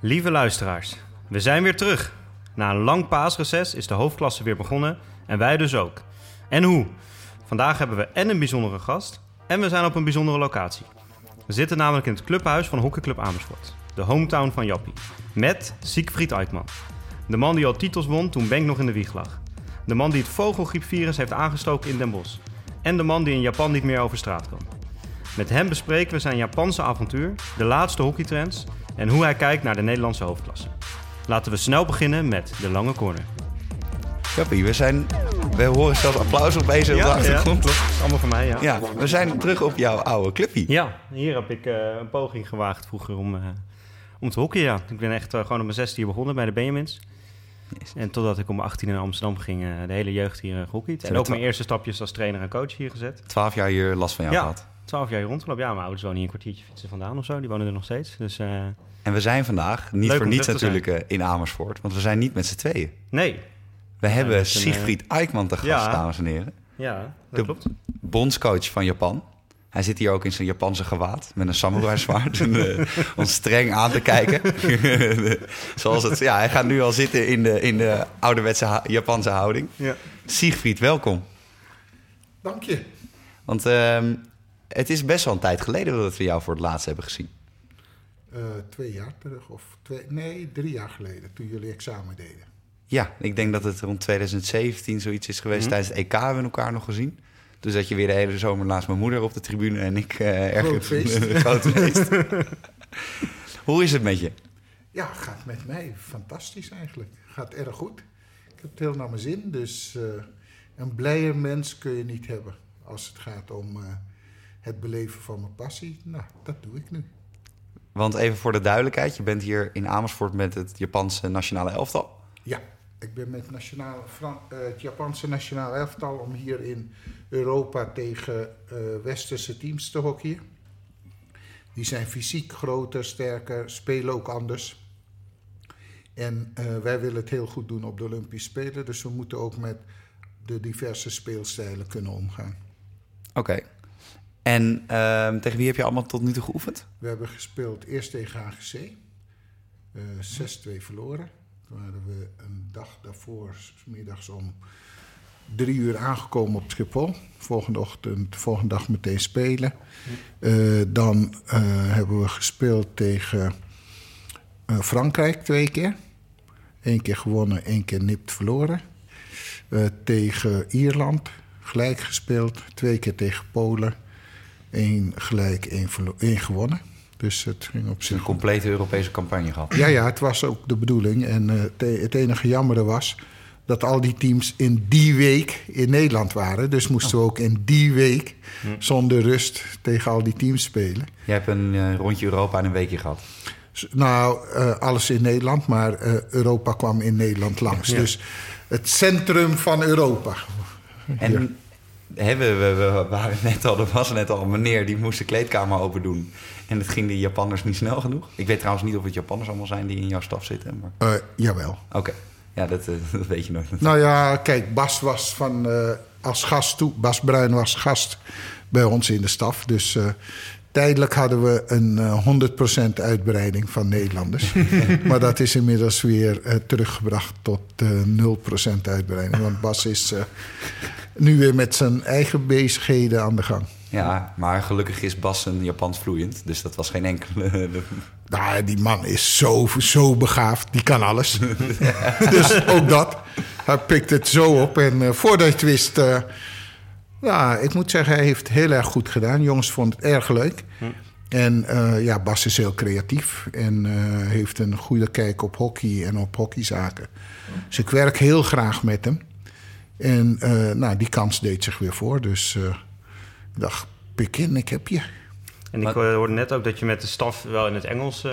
Lieve luisteraars, we zijn weer terug. Na een lang paasreces is de hoofdklasse weer begonnen en wij dus ook. En hoe? Vandaag hebben we en een bijzondere gast en we zijn op een bijzondere locatie. We zitten namelijk in het clubhuis van Hockeyclub Amersfoort, de hometown van Jappie, met Siegfried Aikman. De man die al titels won toen Benk nog in de wieg lag. De man die het vogelgriepvirus heeft aangestoken in Den Bosch. En de man die in Japan niet meer over straat kan. Met hem bespreken we zijn Japanse avontuur, de laatste hockeytrends en hoe hij kijkt naar de Nederlandse hoofdklasse. Laten we snel beginnen met de lange corner. Jappie, we horen zelfs applaus op deze achtergrond. Ja, dat is allemaal van mij, ja. Ja, we zijn terug op jouw oude clubje. Ja, hier heb ik een poging gewaagd vroeger om te hockeyen. Ja. Ik ben echt gewoon op mijn 16 hier begonnen bij de Benjamins. Yes. En totdat ik om 18 in Amsterdam ging, de hele jeugd hier gehockeyd. En ook mijn eerste stapjes als trainer en coach hier gezet. 12 jaar hier last van jou gehad. 12 jaar hier rondgelopen. Ja, mijn ouders wonen hier een kwartiertje fietsen vandaan of zo. Die wonen er nog steeds. Dus, en we zijn vandaag, niet voor niets natuurlijk, in Amersfoort. Want we zijn niet met z'n tweeën. Nee. We hebben Siegfried Aikman te gast, dames en heren. Ja, dat klopt. Bondscoach van Japan. Hij zit hier ook in zijn Japanse gewaad met een samurai zwaard ons streng aan te kijken. Hij gaat nu al zitten in de ouderwetse Japanse houding. Ja. Siegfried, welkom. Dank je. Want het is best wel een tijd geleden dat we jou voor het laatst hebben gezien. 2 jaar terug of 3 jaar geleden toen jullie examen deden. Ja, ik denk dat het rond 2017 zoiets is geweest. Tijdens het EK hebben we elkaar nog gezien. Dus dat je weer de hele zomer naast mijn moeder op de tribune en ik ergens grote feest. Hoe is het met je? Ja, gaat met mij fantastisch eigenlijk. Gaat erg goed. Ik heb het heel naar mijn zin. Dus een blijer mens kun je niet hebben als het gaat om het beleven van mijn passie. Nou, dat doe ik nu. Want even voor de duidelijkheid, je bent hier in Amersfoort met het Japanse Nationale Elftal. Ja. Ik ben met het Japanse Nationale Elftal om hier in Europa tegen westerse teams te hockeyen. Die zijn fysiek groter, sterker, spelen ook anders. En wij willen het heel goed doen op de Olympische Spelen. Dus we moeten ook met de diverse speelstijlen kunnen omgaan. Oké. En tegen wie heb je allemaal tot nu toe geoefend? We hebben gespeeld eerst tegen AGC. 6-2 verloren. Toen waren we een dag daarvoor, 's middags om 3 uur aangekomen op Schiphol. Volgende dag meteen spelen. Dan hebben we gespeeld tegen Frankrijk 2 keer. 1 keer gewonnen, 1 keer nipt verloren. Tegen Ierland gelijk gespeeld. 2 keer tegen Polen. 1 gelijk, 1 gewonnen. Dus het ging op zich. Een complete Europese campagne gehad. Ja, het was ook de bedoeling. En het enige jammere was dat al die teams in die week in Nederland waren. Dus moesten we ook in die week zonder rust tegen al die teams spelen. Je hebt een rondje Europa in een weekje gehad. Alles in Nederland, maar Europa kwam in Nederland langs. Ja. Dus het centrum van Europa. En... Ja. Er was net al een meneer die moest de kleedkamer open doen. En het ging de Japanners niet snel genoeg. Ik weet trouwens niet of het Japanners allemaal zijn die in jouw staf zitten. Maar... jawel. Oké. Ja, dat weet je nooit. Natuurlijk. Nou ja, kijk, Bas was als gast toe. Bas Bruin was gast bij ons in de staf. Dus tijdelijk hadden we een 100% uitbreiding van Nederlanders. Maar dat is inmiddels weer teruggebracht tot 0% uitbreiding. Want Bas is... nu weer met zijn eigen bezigheden aan de gang. Ja, maar gelukkig is Bas een Japans vloeiend. Dus dat was geen enkele... Die man is zo begaafd. Die kan alles. Dus ook dat. Hij pikt het zo op. En voordat je het wist... ik moet zeggen, hij heeft heel erg goed gedaan. Jongens vonden het erg leuk. En Bas is heel creatief. En heeft een goede kijk op hockey en op hockeyzaken. Dus ik werk heel graag met hem. En die kans deed zich weer voor. Dus ik dacht, pik in, ik heb je. En ik hoorde net ook dat je met de staf wel in het Engels...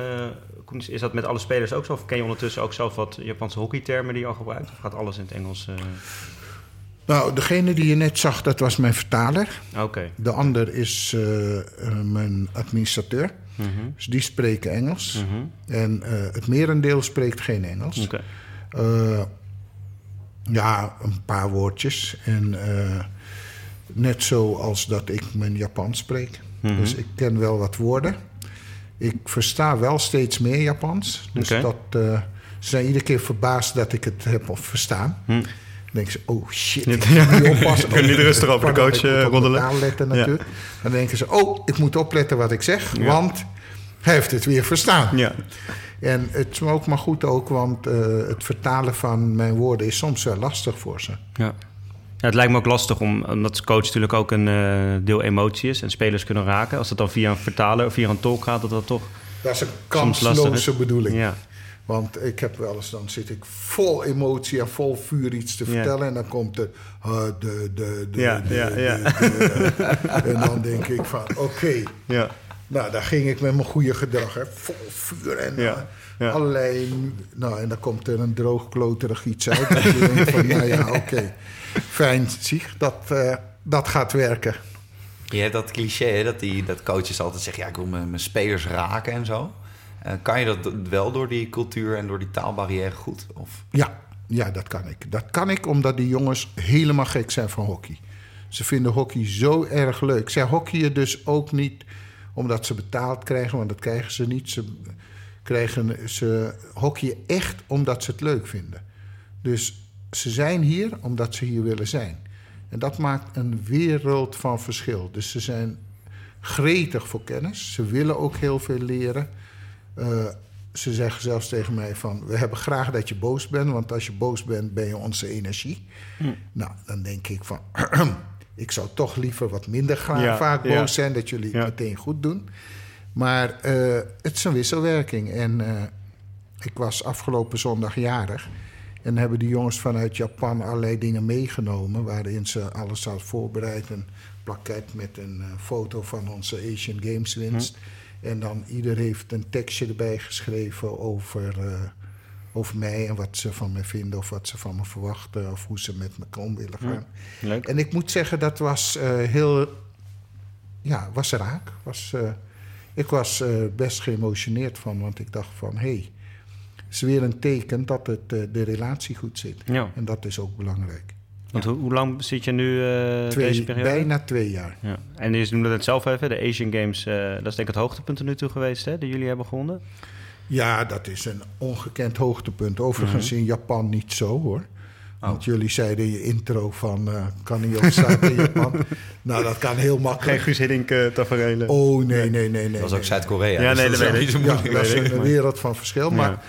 is dat met alle spelers ook zo? Of ken je ondertussen ook zelf wat Japanse hockeytermen die je al gebruikt? Of gaat alles in het Engels? Degene die je net zag, dat was mijn vertaler. Okay. De ander is mijn administrateur. Mm-hmm. Dus die spreken Engels. Mm-hmm. En het merendeel spreekt geen Engels. Okay. Een paar woordjes. En net zoals dat ik mijn Japans spreek. Mm-hmm. Dus ik ken wel wat woorden. Ik versta wel steeds meer Japans. Dus ze zijn iedere keer verbaasd dat ik het heb verstaan. Dan denk ze, oh shit, ik moet niet oppassen. Kun je niet rustig over de coach roddelen. Ja. Dan denken ze, oh, ik moet opletten wat ik zeg, want hij heeft het weer verstaan. Ja. En het is ook maar goed ook, want het vertalen van mijn woorden is soms wel lastig voor ze. Ja. Ja, het lijkt me ook lastig omdat coach natuurlijk ook een deel emotie is en spelers kunnen raken. Als het dan via een vertaler of via een tolk gaat, dat toch. Dat is een kansloze bedoeling. Ja. Want ik heb wel eens, dan zit ik vol emotie en vol vuur iets te vertellen. En dan komt en dan denk ik van, oké. Ja. Nou, daar ging ik met mijn goede gedrag, hè, vol vuur en allerlei... Nou, en dan komt er een droogkloterig iets uit. Dat je denkt van, nou ja, oké. Fijn, zie, dat gaat werken. Je hebt dat cliché, hè, dat coaches altijd zeggen... ja, ik wil mijn spelers raken en zo. Kan je dat wel door die cultuur en door die taalbarrière goed? Of? Ja, dat kan ik. Dat kan ik, omdat die jongens helemaal gek zijn van hockey. Ze vinden hockey zo erg leuk. Zij hockeyen dus ook niet... omdat ze betaald krijgen, want dat krijgen ze niet. Ze hockeyen echt omdat ze het leuk vinden. Dus ze zijn hier omdat ze hier willen zijn. En dat maakt een wereld van verschil. Dus ze zijn gretig voor kennis. Ze willen ook heel veel leren. Ze zeggen zelfs tegen mij van... we hebben graag dat je boos bent... want als je boos bent, ben je onze energie. Nou, dan denk ik van... ik zou toch liever wat minder vaak boos zijn... dat jullie het meteen goed doen. Maar het is een wisselwerking. En ik was afgelopen zondag jarig... en hebben de jongens vanuit Japan allerlei dingen meegenomen... waarin ze alles hadden voorbereid. Een plakket met een foto van onze Asian Games winst. En dan ieder heeft een tekstje erbij geschreven over mij en wat ze van me vinden... of wat ze van me verwachten of hoe ze met me om willen gaan. Leuk. En ik moet zeggen, dat was heel... Ja, was raak. Ik was best geëmotioneerd van, want ik dacht van... hé, het is weer een teken dat de relatie goed zit. Ja. En dat is ook belangrijk. Want hoe lang zit je nu deze periode? Bijna 2 jaar. Ja. En je noemde het zelf even, de Asian Games... dat is denk ik het hoogtepunt er nu toe geweest, hè, dat jullie hebben gewonnen... Ja, dat is een ongekend hoogtepunt. Overigens in Japan niet zo, hoor. Want jullie zeiden in je intro van... kan niet opstaan in Japan. Nou, dat kan heel makkelijk. Geen Guus Hiddink tafereelen. Oh, nee. Dat was ook Zuid-Korea. Ja, dus nee, dat is niet zo moeilijk. Ja, dat is een wereld van verschil. Maar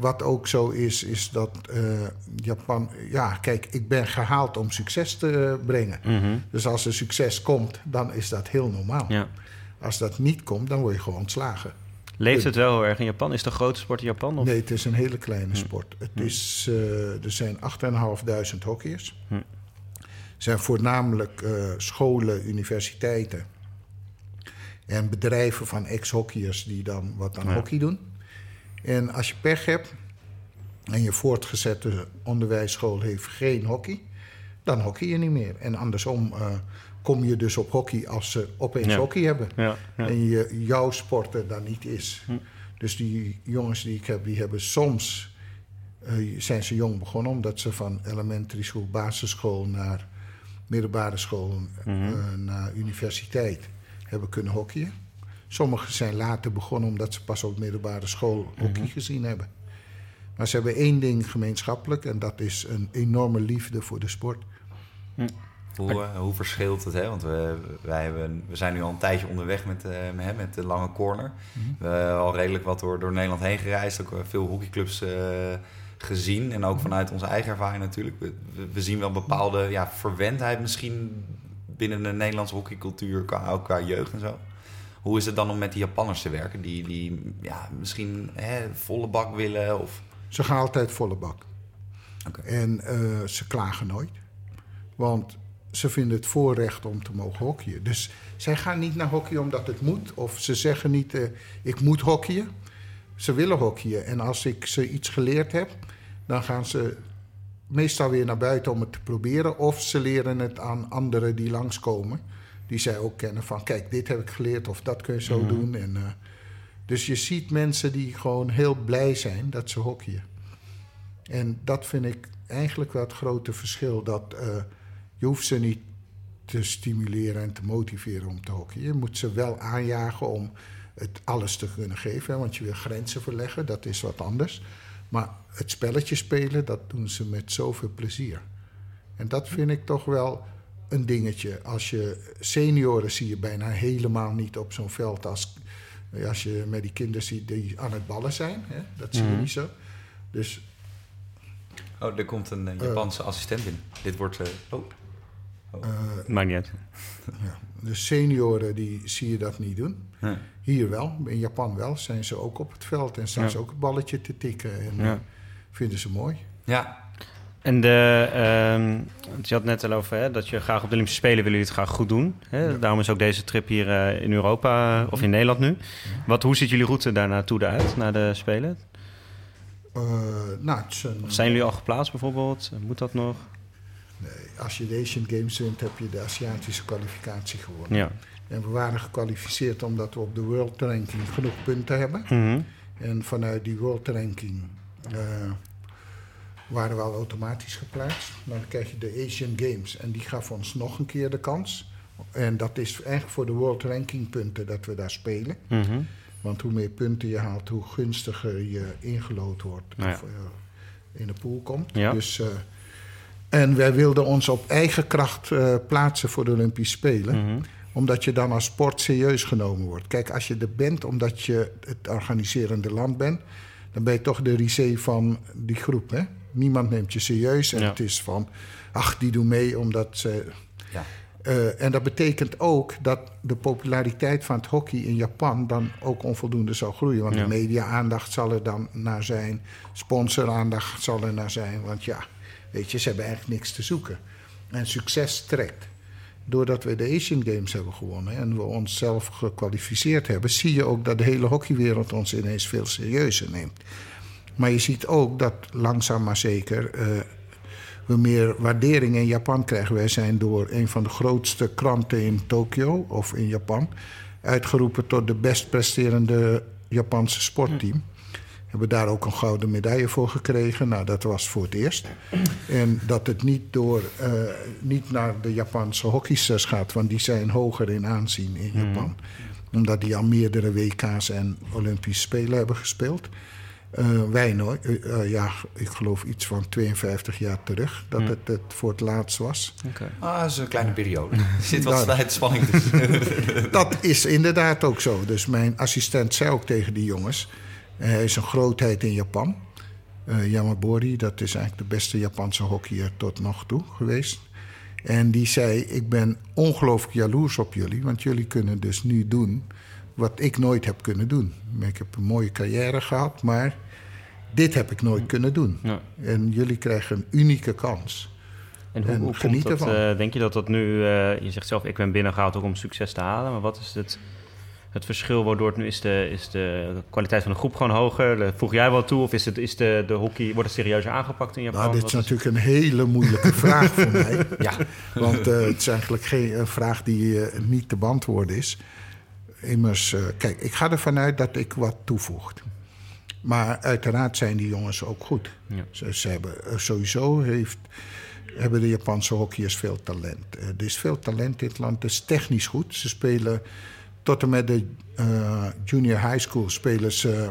wat ook zo is dat Japan... Ja, kijk, ik ben gehaald om succes te brengen. Dus als er succes komt, dan is dat heel normaal. Ja. Als dat niet komt, dan word je gewoon ontslagen. Leeft het wel heel erg in Japan? Is het een grote sport in Japan? Of? Nee, het is een hele kleine sport. Er zijn 8.500 hockeyers. Het zijn voornamelijk scholen, universiteiten... en bedrijven van ex-hockeyers die dan wat aan hockey doen. En als je pech hebt en je voortgezette onderwijsschool heeft geen hockey... dan hockey je niet meer. En andersom... kom je dus op hockey als ze opeens hockey hebben. Ja. En jouw sport er dan niet is. Dus die jongens die ik heb, die hebben soms... zijn ze jong begonnen, omdat ze van elementary school, basisschool... naar middelbare school, naar universiteit hebben kunnen hockeyen. Sommigen zijn later begonnen, omdat ze pas op middelbare school hockey gezien hebben. Maar ze hebben één ding gemeenschappelijk... en dat is een enorme liefde voor de sport. Hoe verschilt het? Hè? Want we zijn nu al een tijdje onderweg met de lange corner. We hebben al redelijk wat door Nederland heen gereisd. Ook veel hockeyclubs gezien. En ook vanuit onze eigen ervaring natuurlijk. We zien wel bepaalde verwendheid misschien binnen de Nederlandse hockeycultuur. Ook qua jeugd en zo. Hoe is het dan om met die Japanners te werken? Die misschien volle bak willen? Of... Ze gaan altijd volle bak. Okay. En ze klagen nooit. Want... ze vinden het voorrecht om te mogen hockeyen. Dus zij gaan niet naar hockey omdat het moet. Of ze zeggen niet, ik moet hockeyen. Ze willen hockeyen. En als ik ze iets geleerd heb... dan gaan ze meestal weer naar buiten om het te proberen. Of ze leren het aan anderen die langskomen. Die zij ook kennen van, kijk, dit heb ik geleerd. Of dat kun je zo doen. En, dus je ziet mensen die gewoon heel blij zijn dat ze hockeyen. En dat vind ik eigenlijk wel het grote verschil. Dat... je hoeft ze niet te stimuleren en te motiveren om te hockeyen. Je moet ze wel aanjagen om het alles te kunnen geven. Hè, want je wil grenzen verleggen, dat is wat anders. Maar het spelletje spelen, dat doen ze met zoveel plezier. En dat vind ik toch wel een dingetje. Als je senioren zie je bijna helemaal niet op zo'n veld. Als je met die kinderen ziet die aan het ballen zijn. Hè, dat zie je niet zo. Dus... Oh, er komt een Japanse assistent binnen. Dit wordt... Maakt niet uit. Ja. De senioren, die zie je dat niet doen. Ja. Hier wel, in Japan wel, zijn ze ook op het veld en staan ze ook het balletje te tikken. En vinden ze mooi. Ja. En je had net al over hè, dat je graag op de Olympische Spelen willen jullie het graag goed doen. Hè? Ja. Daarom is ook deze trip hier in Europa of in Nederland nu. Ja. Hoe ziet jullie route daar naartoe uit, naar de Spelen? Zijn jullie al geplaatst bijvoorbeeld? Moet dat nog? Nee, als je de Asian Games wint, heb je de Aziatische kwalificatie gewonnen. Ja. En we waren gekwalificeerd omdat we op de World Ranking genoeg punten hebben. Mm-hmm. En vanuit die World Ranking waren we al automatisch geplaatst. Dan krijg je de Asian Games en die gaf ons nog een keer de kans. En dat is eigenlijk voor de World Ranking punten dat we daar spelen. Mm-hmm. Want hoe meer punten je haalt, hoe gunstiger je ingelood wordt of in de pool komt. Ja. Dus... En wij wilden ons op eigen kracht plaatsen voor de Olympische Spelen. Mm-hmm. Omdat je dan als sport serieus genomen wordt. Kijk, als je er bent omdat je het organiserende land bent... dan ben je toch de risée van die groep. Hè? Niemand neemt je serieus. En het is van, ach, die doen mee omdat ze... Ja. En dat betekent ook dat de populariteit van het hockey in Japan... dan ook onvoldoende zal groeien. Want de media-aandacht zal er dan naar zijn. Sponsor-aandacht zal er naar zijn. Want ja... Weet je, ze hebben eigenlijk niks te zoeken. En succes trekt. Doordat we de Asian Games hebben gewonnen... en we onszelf gekwalificeerd hebben... zie je ook dat de hele hockeywereld ons ineens veel serieuzer neemt. Maar je ziet ook dat langzaam maar zeker... we meer waardering in Japan krijgen. Wij zijn door een van de grootste kranten in Tokio of in Japan... uitgeroepen tot de best presterende Japanse sportteam... We hebben daar ook een gouden medaille voor gekregen. Nou, dat was voor het eerst. En dat het niet naar de Japanse hockeysters gaat... want die zijn hoger in aanzien in Japan. Omdat die al meerdere WK's en Olympische Spelen hebben gespeeld. Wij nooit. Ik geloof iets van 52 jaar terug dat het voor het laatst was. Okay. Dat is een kleine periode. Er zit wat spanning tussen. Dat is inderdaad ook zo. Dus mijn assistent zei ook tegen die jongens... Hij is een grootheid in Japan. Yamabori, dat is eigenlijk de beste Japanse hockeyer tot nog toe geweest. En die zei, ik ben ongelooflijk jaloers op jullie... want jullie kunnen dus nu doen wat ik nooit heb kunnen doen. Ik heb een mooie carrière gehad, maar dit heb ik nooit kunnen doen. Ja. En jullie krijgen een unieke kans. En hoe komt dat? Denk je dat dat nu... je zegt zelf, ik ben binnengehaald ook om succes te halen... maar wat is het... Het verschil waardoor het nu is de kwaliteit van de groep gewoon hoger? Voeg jij wel toe? Of is de hockey, wordt het serieus aangepakt in Japan? Nou, dit is natuurlijk een hele moeilijke vraag voor mij. Ja. Want het is eigenlijk geen vraag die niet te beantwoorden is. Immers, kijk, ik ga ervan uit dat ik wat toevoegt. Maar uiteraard zijn die jongens ook goed. Ja. Hebben de Japanse hockeyers veel talent. Er is veel talent in het land. Het is technisch goed. Ze spelen... Tot en met de junior high school spelen ze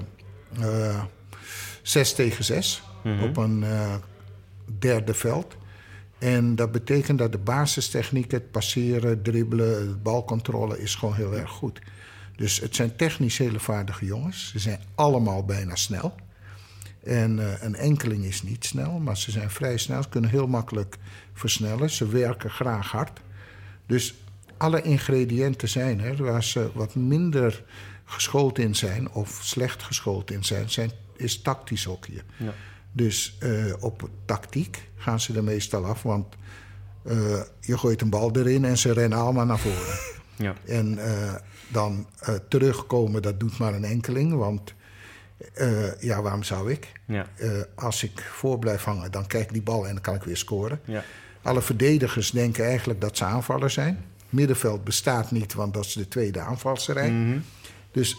6 tegen 6 op een derde veld. En dat betekent dat de basistechniek, het passeren, dribbelen, het balcontrole is gewoon heel erg goed. Dus het zijn technisch hele vaardige jongens. Ze zijn allemaal bijna snel. En een enkeling is niet snel, maar ze zijn vrij snel. Ze kunnen heel makkelijk versnellen. Ze werken graag hard. Dus... Alle ingrediënten zijn er, waar ze wat minder geschoold in zijn... of slecht geschoold in zijn is tactisch hockeyen. Ja. Dus op tactiek gaan ze er meestal af... want je gooit een bal erin en ze rennen allemaal naar voren. Ja. En dan terugkomen, dat doet maar een enkeling, want... waarom zou ik? Ja. Als ik voor blijf hangen, dan krijg ik die bal en dan kan ik weer scoren. Ja. Alle verdedigers denken eigenlijk dat ze aanvaller zijn... Middenveld bestaat niet, want dat is de tweede aanvalsrij. Mm-hmm. Dus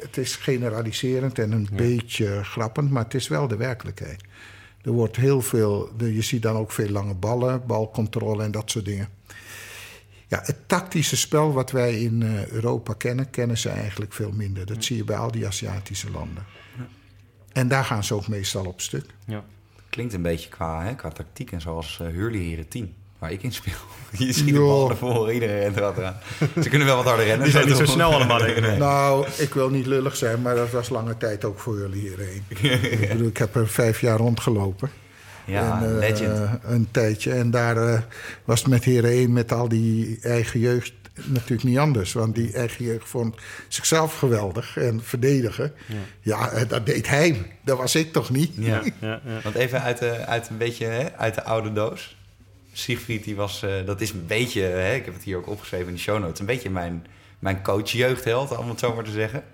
het is generaliserend en een beetje grappend, maar het is wel de werkelijkheid. Er wordt heel veel, je ziet dan ook veel lange ballen, balcontrole en dat soort dingen. Ja, het tactische spel wat wij in Europa kennen, kennen ze eigenlijk veel minder. Dat zie je bij al die Aziatische landen. Ja. En daar gaan ze ook meestal op stuk. Ja. Klinkt een beetje qua tactiek en zoals Hurley Heren 10, waar ik in speel. Je ziet de bal ervoor, iedereen rent wat eraan. Ze kunnen wel wat harder rennen. Die zijn niet zo snel allemaal. Nee. Nou, ik wil niet lullig zijn, maar dat was lange tijd ook voor Hurley Heren 1. Ik bedoel, ik heb er 5 jaar rondgelopen. Ja, en, legend. Een tijdje. En daar was het met Heren 1 met al die eigen jeugd natuurlijk niet anders. Want die eigen jeugd vond zichzelf geweldig en verdedigen. Ja, dat deed hij. Dat was ik toch niet? Ja. Want even uit de oude doos. Siegfried, die was, dat is een beetje... ik heb het hier ook opgeschreven in de show notes. Een beetje mijn coach jeugdheld, om het zo maar te zeggen.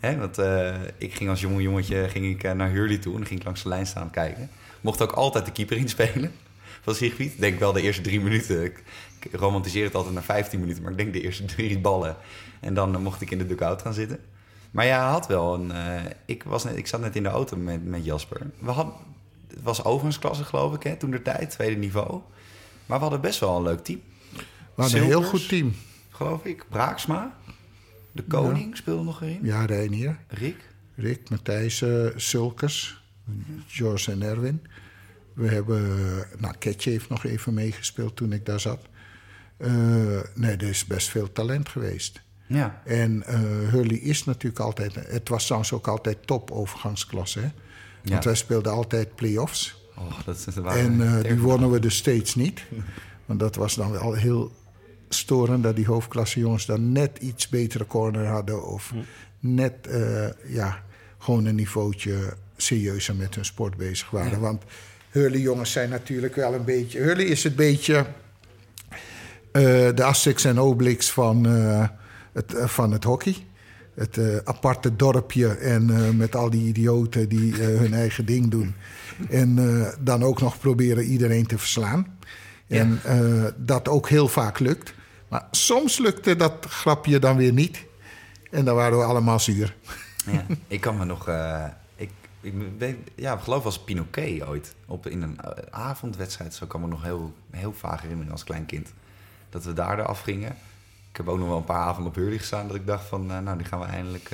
Want ik ging als jongetje naar Hurley toe en ging ik langs de lijn staan om kijken. Mocht ook altijd de keeper inspelen van Siegfried. Ik denk wel de eerste 3 minuten. Ik romantiseer het altijd naar 15 minuten, maar ik denk de eerste 3 ballen. En dan mocht ik in de dugout gaan zitten. Maar ja, hij had wel een... Ik zat net in de auto met Jasper. Het was overgangsklasse, geloof ik, toen de tijd, tweede niveau. Maar we hadden best wel een leuk team. We hadden Silvers, een heel goed team. Geloof ik. Braaksma. De Koning speelde nog erin. Ja, de ene hier. Rick, Matthijs, Sulkers, George en Erwin. We hebben... Ketje heeft nog even meegespeeld toen ik daar zat. Er is best veel talent geweest. Ja. En Hurley is natuurlijk altijd... Het was trouwens ook altijd top overgangsklasse, hè? Ja. Want wij speelden altijd play-offs. Oh, dat is die wonnen we dus steeds niet. Want dat was dan wel heel storend dat die hoofdklasse jongens dan net iets betere corner hadden. Of net gewoon een niveautje serieuzer met hun sport bezig waren. Ja. Want Hurley jongens zijn natuurlijk wel een beetje... Hurley is het beetje de Asterix en Obelix van het hockey. Het aparte dorpje en met al die idioten die hun eigen ding doen. En dan ook nog proberen iedereen te verslaan. Ja. En dat ook heel vaak lukt. Maar soms lukte dat grapje dan weer niet. En dan waren we allemaal zuur. Ja, ik kan me nog... ik geloof was Pinoquet ooit. In een avondwedstrijd. Zo kan me nog heel, heel vaag herinneren als klein kind. Dat we daar eraf gingen. Ik heb ook nog wel een paar avonden op Hurley gestaan... dat ik dacht van, die gaan we eindelijk...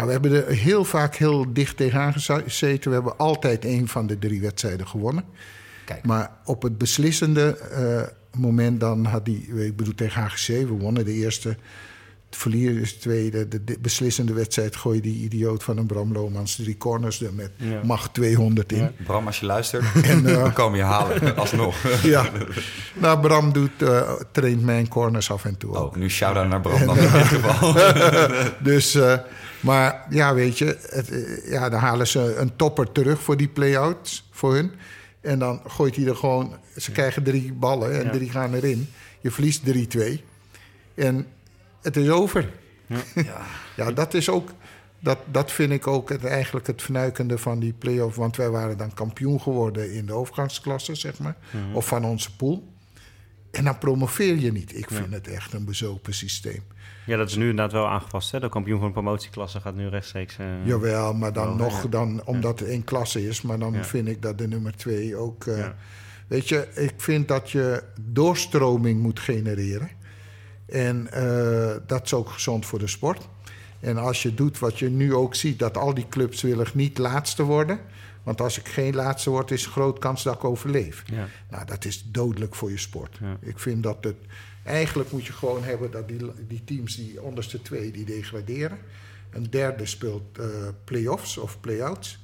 we hebben er heel vaak heel dicht tegenaan gezeten. We hebben altijd 1 van de 3 wedstrijden gewonnen. Kijk. Maar op het beslissende moment dan had die... Ik bedoel, tegen HGC, we wonnen de eerste... het verlier is de tweede. De beslissende wedstrijd gooi die idioot van een Bram Lomans 3 corners er met macht 200 in. Ja. Bram, als je luistert, dan komen je halen alsnog. Ja. Nou, Bram traint mijn corners af en toe. Oh, nu shout-out naar Bram dan in dit geval. Dus, maar ja, weet je, dan halen ze een topper terug voor die play-outs voor hun. En dan gooit hij er gewoon... Ze krijgen 3 ballen en 3 gaan erin. Je verliest 3-2. En... Het is over. Ja. Ja, dat is ook... Dat vind ik ook eigenlijk het vernuikende van die play-off. Want wij waren dan kampioen geworden in de overgangsklasse, zeg maar. Mm-hmm. Of van onze pool. En dan promoveer je niet. Ik vind het echt een bezopen systeem. Ja, dat is nu inderdaad wel aangepast, hè? De kampioen van de promotieklasse gaat nu rechtstreeks... Jawel, maar dan omdat er 1 klasse is. Maar dan vind ik dat de nummer 2 ook... Weet je, ik vind dat je doorstroming moet genereren. En dat is ook gezond voor de sport. En als je doet wat je nu ook ziet... dat al die clubs willen niet laatste worden. Want als ik geen laatste word... is een groot kans dat ik overleef. Ja. Nou, dat is dodelijk voor je sport. Ja. Ik vind dat het... Eigenlijk moet je gewoon hebben dat die teams... die onderste 2 die degraderen. Een derde speelt play-offs of play-outs.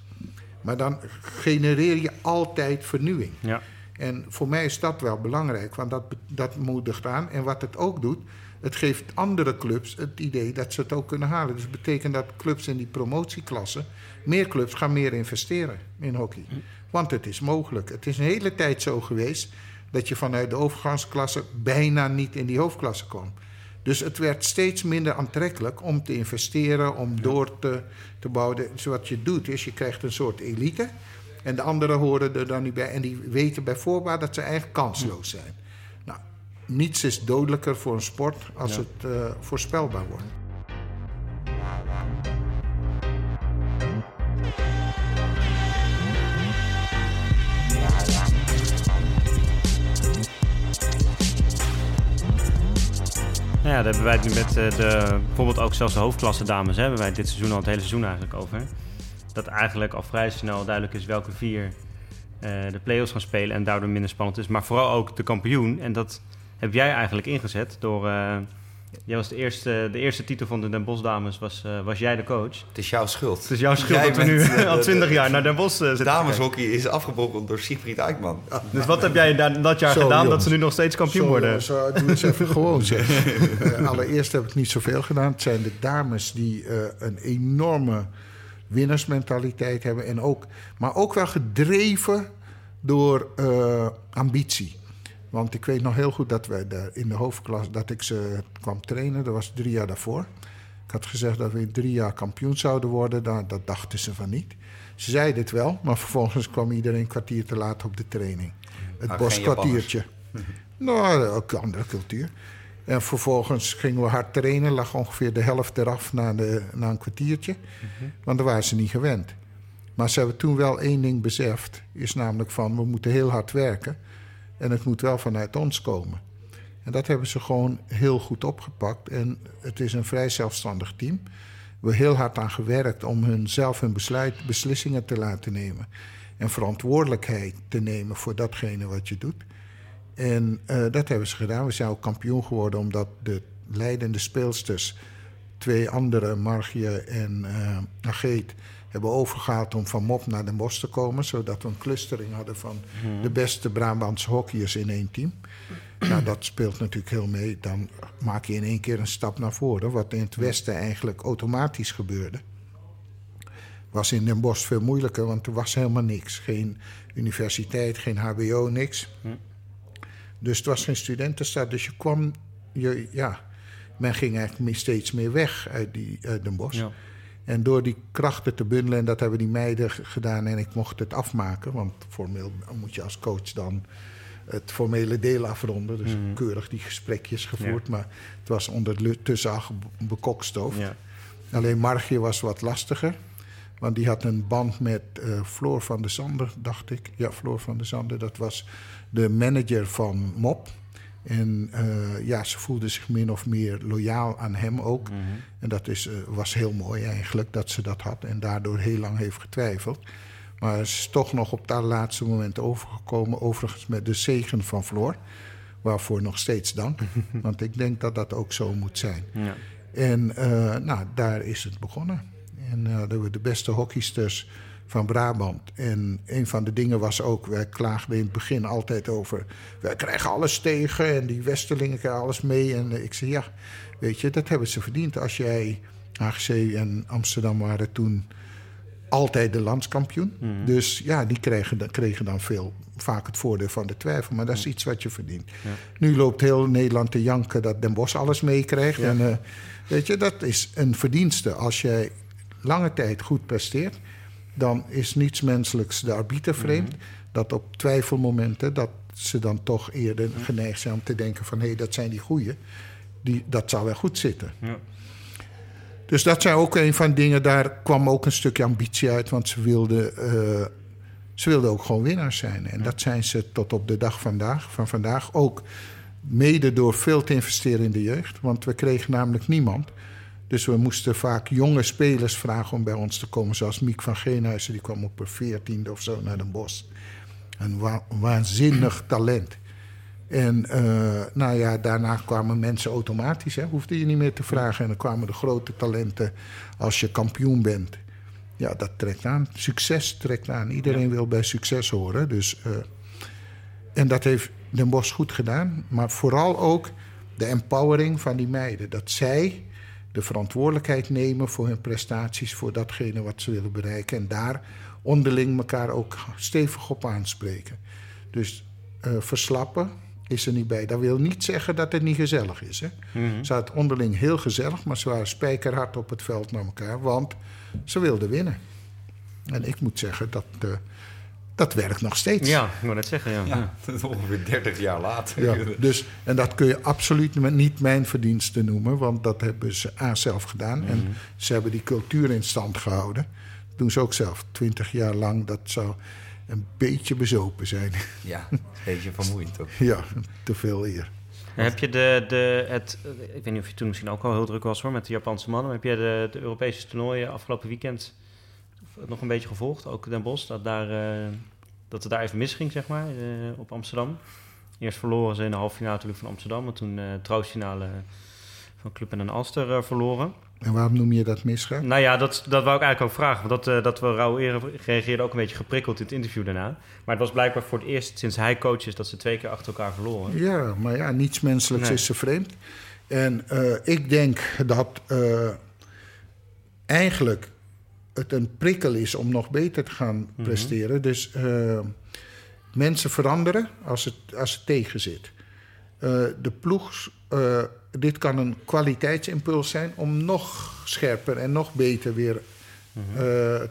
Maar dan genereer je altijd vernieuwing. Ja. En voor mij is dat wel belangrijk, want dat moedigt aan. En wat het ook doet, het geeft andere clubs het idee dat ze het ook kunnen halen. Dus dat betekent dat clubs in die promotieklasse... meer clubs gaan meer investeren in hockey. Want het is mogelijk. Het is een hele tijd zo geweest... dat je vanuit de overgangsklasse bijna niet in die hoofdklasse kwam. Dus het werd steeds minder aantrekkelijk om te investeren, om door te bouwen. Dus wat je doet is, je krijgt een soort elite... En de anderen horen er dan niet bij. En die weten bij voorbaat dat ze eigenlijk kansloos zijn. Nou, niets is dodelijker voor een sport als het voorspelbaar wordt. Nou ja, daar hebben wij het nu met bijvoorbeeld ook zelfs de hoofdklasse dames, hebben wij dit seizoen al het hele seizoen eigenlijk over. Dat eigenlijk al vrij snel duidelijk is welke vier de play-offs gaan spelen en daardoor minder spannend is. Maar vooral ook de kampioen. En dat heb jij eigenlijk ingezet door... Jij was de eerste titel van de Den Bosch dames, was jij de coach. Het is jouw schuld. Het is jouw schuld dat we nu al 20 jaar naar Den Bosch zitten. Dameshockey is afgebokkeld door Siegfried Aikman. Dus wat heb jij dat jaar gedaan jongens, dat ze nu nog steeds kampioen worden? Zo, doe het even gewoon zeg. Allereerst heb ik niet zoveel gedaan. Het zijn de dames die een enorme winnaarsmentaliteit hebben. Maar ook wel gedreven door ambitie. Want ik weet nog heel goed dat wij daar in de hoofdklas, dat ik ze kwam trainen. Dat was 3 jaar daarvoor. Ik had gezegd dat we in 3 jaar kampioen zouden worden. Dat dachten ze van niet. Ze zeiden het wel, maar vervolgens kwam iedereen een kwartier te laat op de training. Het boskwartiertje. Nou, ook andere cultuur. En vervolgens gingen we hard trainen. Lag ongeveer de helft eraf na een kwartiertje. Want daar waren ze niet gewend. Maar ze hebben toen wel één ding beseft. Is namelijk van, we moeten heel hard werken. En het moet wel vanuit ons komen. En dat hebben ze gewoon heel goed opgepakt. En het is een vrij zelfstandig team. We hebben heel hard aan gewerkt om zelf hun beslissingen te laten nemen. En verantwoordelijkheid te nemen voor datgene wat je doet. En dat hebben ze gedaan. We zijn ook kampioen geworden omdat de leidende speelsters... 2 andere, Margie en Nageet... hebben overgehaald om van Mop naar Den Bosch te komen... zodat we een clustering hadden van de beste Brabantse hockeyers in één team. Nou, dat speelt natuurlijk heel mee. Dan maak je in één keer een stap naar voren. Wat in het Westen eigenlijk automatisch gebeurde. Was in Den Bosch veel moeilijker, want er was helemaal niks. Geen universiteit, geen hbo, niks. Dus het was geen studentenstad. Dus je kwam... men ging eigenlijk steeds meer weg uit Den Bosch. Ja. En door die krachten te bundelen, en dat hebben die meiden gedaan... en ik mocht het afmaken, want formeel moet je als coach dan het formele deel afronden. Dus keurig die gesprekjes gevoerd, maar het was ondertussen al bekokstoofd. Ja. Alleen Margie was wat lastiger, want die had een band met Floor van der Zander, dacht ik. Ja, Floor van der Zander, dat was de manager van MOP. En ze voelde zich min of meer loyaal aan hem ook. En dat was heel mooi eigenlijk dat ze dat had. En daardoor heel lang heeft getwijfeld. Maar ze is toch nog op het allerlaatste moment overgekomen. Overigens met de zegen van Floor. Waarvoor nog steeds dank. Want ik denk dat dat ook zo moet zijn. Ja. En daar is het begonnen. En hadden we de beste hockeysters van Brabant. En een van de dingen was ook... wij klaagden in het begin altijd over... wij krijgen alles tegen en die Westerlingen krijgen alles mee. En ik zei, ja, weet je, dat hebben ze verdiend. Als jij, AGC en Amsterdam waren toen altijd de landskampioen. Dus ja, die kregen dan vaak het voordeel van de twijfel. Maar dat is iets wat je verdient. Ja. Nu loopt heel Nederland te janken dat Den Bosch alles meekrijgt. Ja. En weet je, dat is een verdienste. Als jij lange tijd goed presteert... dan is niets menselijks de arbiter vreemd... dat op twijfelmomenten... dat ze dan toch eerder geneigd zijn om te denken van... hé, dat zijn die goeie. Dat zou wel goed zitten. Ja. Dus dat zijn ook een van de dingen... daar kwam ook een stukje ambitie uit... want ze wilden ook gewoon winnaars zijn. En dat zijn ze tot op de dag van vandaag... ook mede door veel te investeren in de jeugd... want we kregen namelijk niemand... Dus we moesten vaak jonge spelers vragen om bij ons te komen. Zoals Miek van Geenhuizen, die kwam op haar 14e of zo naar Den Bosch. Een waanzinnig talent. En daarna kwamen mensen automatisch. Hè. Hoefde je niet meer te vragen. En dan kwamen de grote talenten als je kampioen bent. Ja, dat trekt aan. Succes trekt aan. Iedereen wil bij succes horen. Dus, en dat heeft Den Bosch goed gedaan. Maar vooral ook de empowering van die meiden. Dat zij... de verantwoordelijkheid nemen voor hun prestaties... voor datgene wat ze willen bereiken... en daar onderling elkaar ook stevig op aanspreken. Dus verslappen is er niet bij. Dat wil niet zeggen dat het niet gezellig is. Hè? Ze hadden onderling heel gezellig... maar ze waren spijkerhard op het veld naar elkaar... want ze wilden winnen. En ik moet zeggen dat... dat werkt nog steeds. Ja, ik wil dat zeggen. Ja. Dat is ongeveer 30 jaar later. Ja, dus, en dat kun je absoluut niet mijn verdienste noemen... want dat hebben ze zelf gedaan. En ze hebben die cultuur in stand gehouden. Dat doen ze ook zelf. 20 jaar lang, dat zou een beetje bezopen zijn. Ja, een beetje vermoeiend ook. Ja, te veel eer. Heb je ik weet niet of je toen misschien ook al heel druk was hoor, met de Japanse mannen. Heb je de Europese toernooien afgelopen weekend nog een beetje gevolgd? Ook Den Bosch, dat het daar even misging, zeg maar, op Amsterdam. Eerst verloren ze in de halve finale natuurlijk van Amsterdam, en toen troostfinale van Club en Alster verloren. En waarom noem je dat misgaan? Nou ja, dat wou ik eigenlijk ook vragen. Want dat we Rauw Eren reageerden ook een beetje geprikkeld in het interview daarna. Maar het was blijkbaar voor het eerst sinds hij coach is dat ze 2 keer achter elkaar verloren. Ja, maar ja, niets menselijks is zo vreemd. En ik denk dat eigenlijk het een prikkel is om nog beter te gaan presteren. Mm-hmm. Dus mensen veranderen als het tegen zit. De ploeg... Dit kan een kwaliteitsimpuls zijn om nog scherper en nog beter weer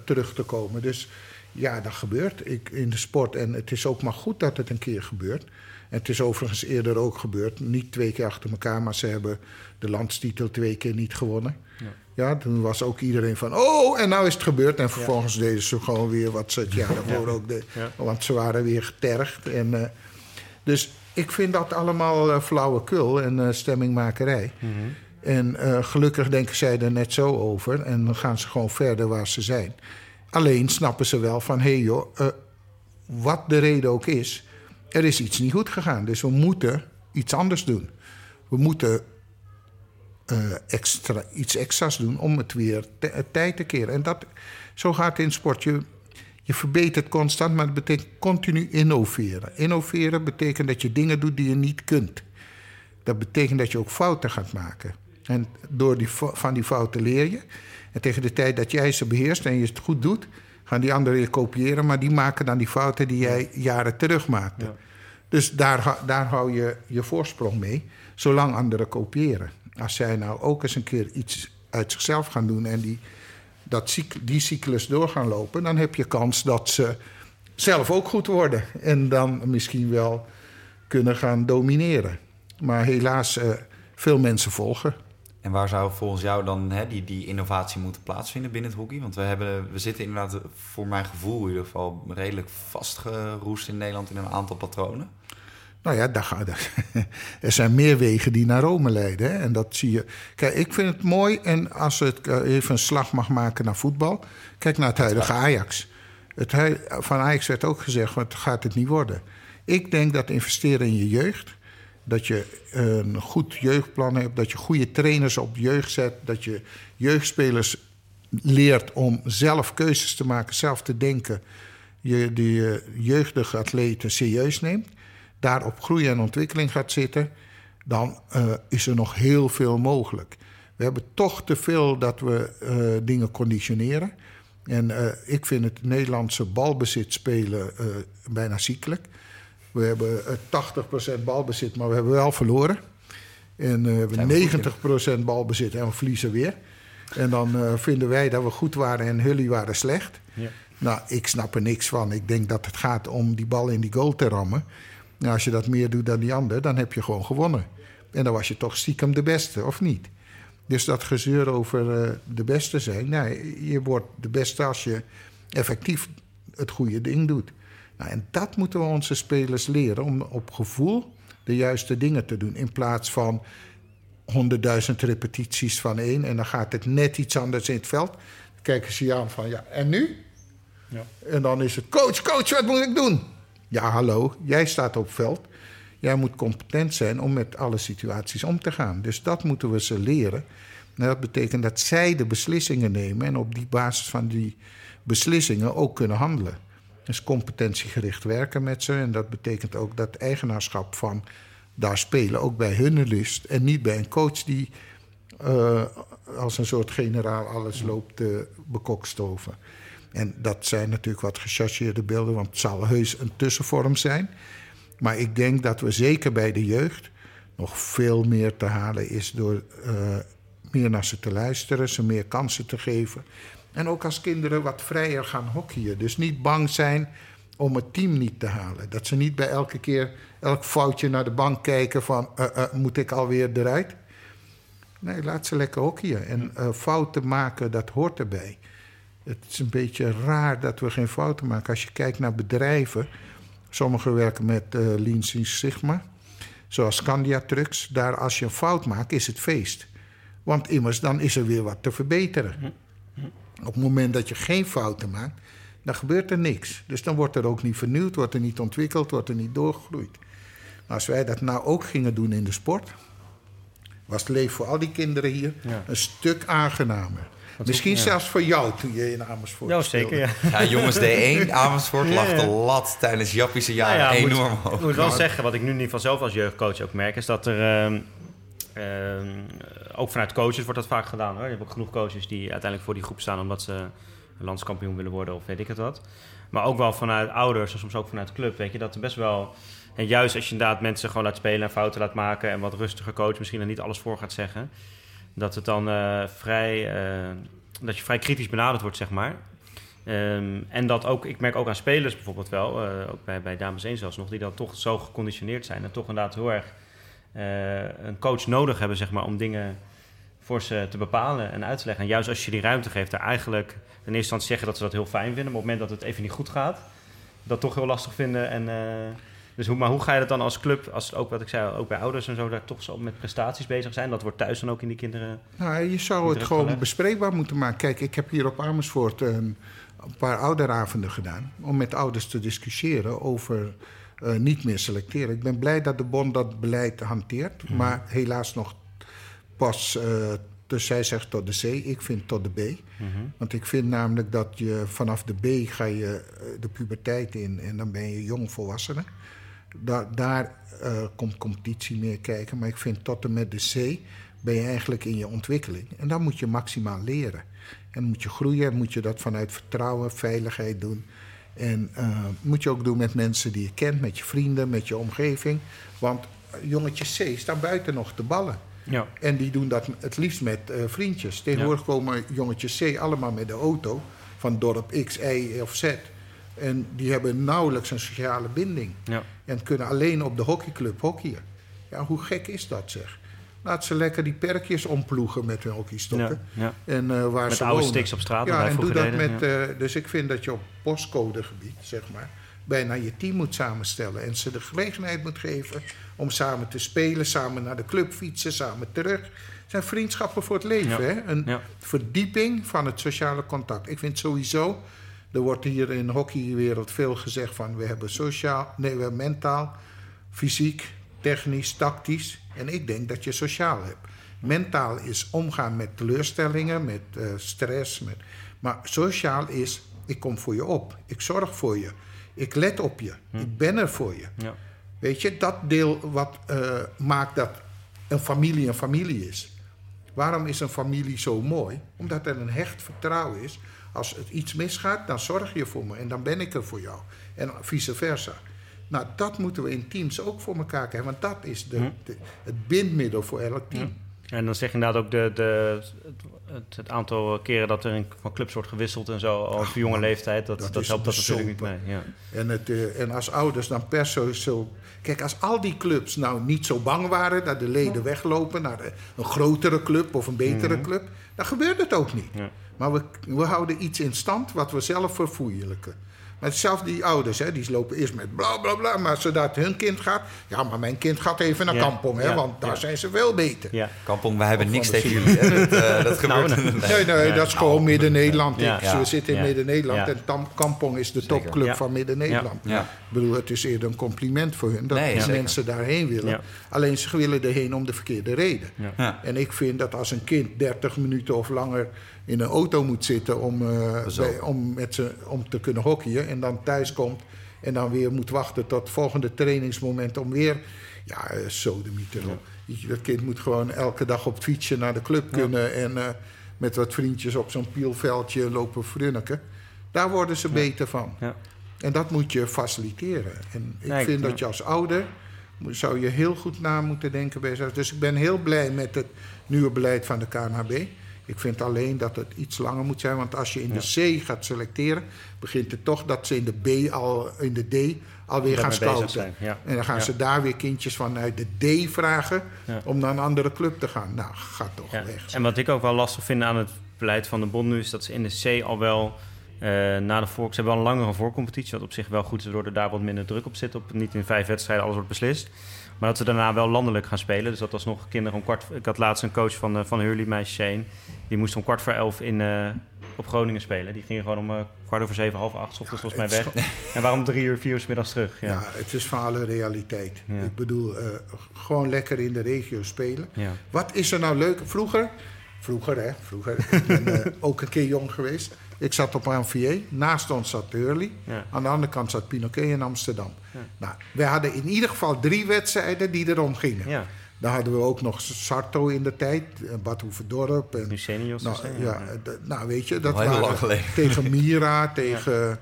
terug te komen. Dus ja, dat gebeurt in de sport. En het is ook maar goed dat het een keer gebeurt. En het is overigens eerder ook gebeurd. Niet 2 keer achter elkaar, maar ze hebben de landstitel 2 keer niet gewonnen. Ja, toen was ook iedereen van, en nou is het gebeurd. En vervolgens deden ze gewoon weer wat ze... Ja, dat hoorde ook want ze waren weer getergd. En, dus... Ik vind dat allemaal flauwekul en stemmingmakerij. Mm-hmm. En gelukkig denken zij er net zo over. En dan gaan ze gewoon verder waar ze zijn. Alleen snappen ze wel van... wat de reden ook is... er is iets niet goed gegaan. Dus we moeten iets anders doen. We moeten iets extra's doen... om het weer tijd te keren. En zo gaat het in sport... Je verbetert constant, maar dat betekent continu innoveren. Innoveren betekent dat je dingen doet die je niet kunt. Dat betekent dat je ook fouten gaat maken. En door van die fouten leer je. En tegen de tijd dat jij ze beheerst en je het goed doet... gaan die anderen je kopiëren, maar die maken dan die fouten die jij jaren terug maakte. Ja. Dus daar hou je je voorsprong mee, zolang anderen kopiëren. Als zij nou ook eens een keer iets uit zichzelf gaan doen en die cyclus door gaan lopen... dan heb je kans dat ze zelf ook goed worden... en dan misschien wel kunnen gaan domineren. Maar helaas, veel mensen volgen. En waar zou volgens jou dan die innovatie moeten plaatsvinden binnen het hockey? Want we zitten inderdaad, voor mijn gevoel in ieder geval... redelijk vastgeroest in Nederland in een aantal patronen. Nou ja, er zijn meer wegen die naar Rome leiden. Hè? En dat zie je. Kijk, ik vind het mooi. En als het even een slag mag maken naar voetbal. Kijk naar het huidige Ajax. Van Ajax werd ook gezegd, want gaat het niet worden. Ik denk dat investeren in je jeugd. Dat je een goed jeugdplan hebt. Dat je goede trainers op jeugd zet. Dat je jeugdspelers leert om zelf keuzes te maken. Zelf te denken. Je die jeugdige atleten serieus neemt. Daar op groei en ontwikkeling gaat zitten... dan is er nog heel veel mogelijk. We hebben toch te veel dat we dingen conditioneren. En ik vind het Nederlandse balbezit spelen bijna ziekelijk. We hebben 80% balbezit, maar we hebben wel verloren. En we hebben 90% balbezit en we verliezen weer. En dan vinden wij dat we goed waren en Hurley waren slecht. Ja. Nou, ik snap er niks van. Ik denk dat het gaat om die bal in die goal te rammen... Nou, als je dat meer doet dan die ander, dan heb je gewoon gewonnen. En dan was je toch stiekem de beste, of niet? Dus dat gezeur over de beste zijn... Nou, je wordt de beste als je effectief het goede ding doet. Nou, en dat moeten we onze spelers leren... om op gevoel de juiste dingen te doen... in plaats van 100.000 repetities van 1... en dan gaat het net iets anders in het veld. Dan kijken ze je aan van, ja, en nu? Ja. En dan is het, coach, wat moet ik doen? Ja, hallo, jij staat op veld. Jij moet competent zijn om met alle situaties om te gaan. Dus dat moeten we ze leren. En dat betekent dat zij de beslissingen nemen... en op die basis van die beslissingen ook kunnen handelen. Dus competentiegericht werken met ze. En dat betekent ook dat eigenaarschap van daar spelen... ook bij hun lust en niet bij een coach die als een soort generaal... alles loopt te bekokstoven. En dat zijn natuurlijk wat gechargeerde beelden... want het zal heus een tussenvorm zijn. Maar ik denk dat we zeker bij de jeugd... nog veel meer te halen is door meer naar ze te luisteren... ze meer kansen te geven. En ook als kinderen wat vrijer gaan hockeyen. Dus niet bang zijn om het team niet te halen. Dat ze niet bij elk foutje naar de bank kijken van... moet ik alweer eruit? Nee, laat ze lekker hockeyen. En fouten maken, dat hoort erbij... Het is een beetje raar dat we geen fouten maken. Als je kijkt naar bedrijven... sommigen werken met Lean Six Sigma. zoals Scandia-trucks, daar als je een fout maakt, is het feest. Want immers, dan is er weer wat te verbeteren. Op het moment dat je geen fouten maakt, dan gebeurt er niks. Dus dan wordt er ook niet vernieuwd, wordt er niet ontwikkeld, wordt er niet doorgegroeid. Maar als wij dat nou ook gingen doen in de sport, was het leven voor al die kinderen hier een stuk aangenamer. Misschien zelfs voor jou toen je in Amersfoort speelde. Ja, zeker. Ja, jongens, D1 Amersfoort lag de lat tijdens Jappische jaren enorm hoog. Ik moet wel zeggen, wat ik nu niet vanzelf als jeugdcoach ook merk, is dat er ook vanuit coaches wordt dat vaak gedaan, hoor. Je hebt ook genoeg coaches die uiteindelijk voor die groep staan omdat ze landskampioen willen worden of weet ik het wat. Maar ook wel vanuit ouders en soms ook vanuit club, weet je, dat er best wel. En juist als je inderdaad mensen gewoon laat spelen en fouten laat maken en wat rustiger coach misschien er niet alles voor gaat zeggen, dat het dan dat je vrij kritisch benaderd wordt, zeg maar. En dat ook, ik merk ook aan spelers bijvoorbeeld wel, ook bij dames 1 zelfs nog, die dan toch zo geconditioneerd zijn en toch inderdaad heel erg een coach nodig hebben, zeg maar, om dingen voor ze te bepalen en uit te leggen. En juist als je die ruimte geeft, daar eigenlijk in eerste instantie zeggen dat ze dat heel fijn vinden, maar op het moment dat het even niet goed gaat, dat toch heel lastig vinden en dus hoe ga je dat dan als club, als ook wat ik zei, ook bij ouders en zo, daar toch zo met prestaties bezig zijn? Dat wordt thuis dan ook in die kinderen. Nou, je zou het gewoon bespreekbaar moeten maken. Kijk, ik heb hier op Amersfoort een paar ouderavonden gedaan om met ouders te discussiëren over niet meer selecteren. Ik ben blij dat de bond dat beleid hanteert, maar helaas nog pas. Dus zij zegt tot de C, ik vind tot de B. Mm-hmm. Want ik vind namelijk dat je vanaf de B ga je de puberteit in en dan ben je jong volwassenen. Daar komt competitie meer kijken. Maar ik vind tot en met de C ben je eigenlijk in je ontwikkeling. En dan moet je maximaal leren. En moet je groeien, moet je dat vanuit vertrouwen, veiligheid doen. En moet je ook doen met mensen die je kent, met je vrienden, met je omgeving. Want jongetjes C staan buiten nog te ballen. Ja. En die doen dat het liefst met vriendjes. Tegenwoordig komen jongetjes C allemaal met de auto van dorp X, Y of Z. En die hebben nauwelijks een sociale binding. Ja. En kunnen alleen op de hockeyclub hockeyen. Ja, hoe gek is dat, zeg? Laat ze lekker die perkjes omploegen met hun hockeystokken. Ja. Ja. En waar met ze oude wonen. Sticks op straat. Ja, en doe dat met, dus ik vind dat je op postcodegebied, zeg maar, bijna je team moet samenstellen en ze de gelegenheid moet geven om samen te spelen, samen naar de club fietsen, samen terug. Het zijn vriendschappen voor het leven, hè? Een verdieping van het sociale contact. Ik vind sowieso, er wordt hier in de hockeywereld veel gezegd van we hebben sociaal, we hebben mentaal, fysiek, technisch, tactisch. En ik denk dat je sociaal hebt. Mentaal is omgaan met teleurstellingen, met stress. Maar sociaal is, ik kom voor je op, ik zorg voor je. Ik let op je. Ik ben er voor je. Ja. Weet je, dat deel wat maakt dat een familie is. Waarom is een familie zo mooi? Omdat er een hecht vertrouwen is. Als het iets misgaat, dan zorg je voor me en dan ben ik er voor jou. En vice versa. Nou, dat moeten we in teams ook voor elkaar krijgen. Want dat is het bindmiddel voor elk team. Ja. En dan zeg je inderdaad ook het aantal keren dat er van clubs wordt gewisseld en zo, al op jonge leeftijd, dat helpt dat natuurlijk niet mee. Ja. En als ouders dan per se. Kijk, als al die clubs nou niet zo bang waren dat de leden weglopen naar een grotere club of een betere club, dan gebeurt het ook niet. Ja. Maar we houden iets in stand wat we zelf verfoeilijken. Maar zelfs die ouders, hè, die lopen eerst met bla bla bla, maar zodat hun kind gaat. Ja, maar mijn kind gaat even naar Kampong, hè, want daar zijn ze wel beter. Ja. Kampong, we hebben niks tegen jullie. Dat gebeurt. Nee, dat is gewoon Midden-Nederland. We zitten in Midden-Nederland en Kampong is de topclub van Midden-Nederland. Ja. Ja. Ik bedoel, het is eerder een compliment voor hun dat mensen daarheen willen. Ja. Alleen ze willen erheen om de verkeerde reden. Ja. Ja. En ik vind dat als een kind 30 minuten of langer in een auto moet zitten om te kunnen hockeyen en dan thuis komt en dan weer moet wachten tot het volgende trainingsmoment om weer sodemieter. Ja. Dat kind moet gewoon elke dag op het fietsje naar de club kunnen en met wat vriendjes op zo'n pielveldje lopen frunniken. Daar worden ze beter van. Ja. En dat moet je faciliteren. En ik vind dat je als ouder zou je heel goed na moeten denken bij jezelf. Dus ik ben heel blij met het nieuwe beleid van de KNHB. Ik vind alleen dat het iets langer moet zijn. Want als je in de C gaat selecteren, begint het toch dat ze in de B in de D alweer gaan scouten. Ja. En dan gaan ze daar weer kindjes vanuit de D vragen om naar een andere club te gaan. Nou, gaat toch weg. En wat ik ook wel lastig vind aan het beleid van de bond nu is dat ze in de C al wel ze hebben wel een langere voorcompetitie, wat op zich wel goed is, waardoor er daar wat minder druk op zit. Niet in 5 wedstrijden alles wordt beslist. Maar dat ze daarna wel landelijk gaan spelen. Dus dat was nog kinderen om kwart... Ik had laatst een coach van Hurley, meisje Shane. Die moest om 11:15 op Groningen spelen. Die gingen gewoon om 6:15, 7:30, 8:00 volgens mij weg. En waarom 3:00, 4:00 middags terug? Ja. Ja, het is vale realiteit. Ja. Ik bedoel, gewoon lekker in de regio spelen. Ja. Wat is er nou leuk? Vroeger, ik ben ook een keer jong geweest. Ik zat op Anvier, naast ons zat Hurley. Ja. Aan de andere kant zat Pinoquet in Amsterdam. Ja. Nou, we hadden in ieder geval 3 wedstrijden die erom gingen. Ja. Daar hadden we ook nog Sarto in de tijd, Bad Hoeverdorp. En, nou, weet je, dat waren tegen Mira, tegen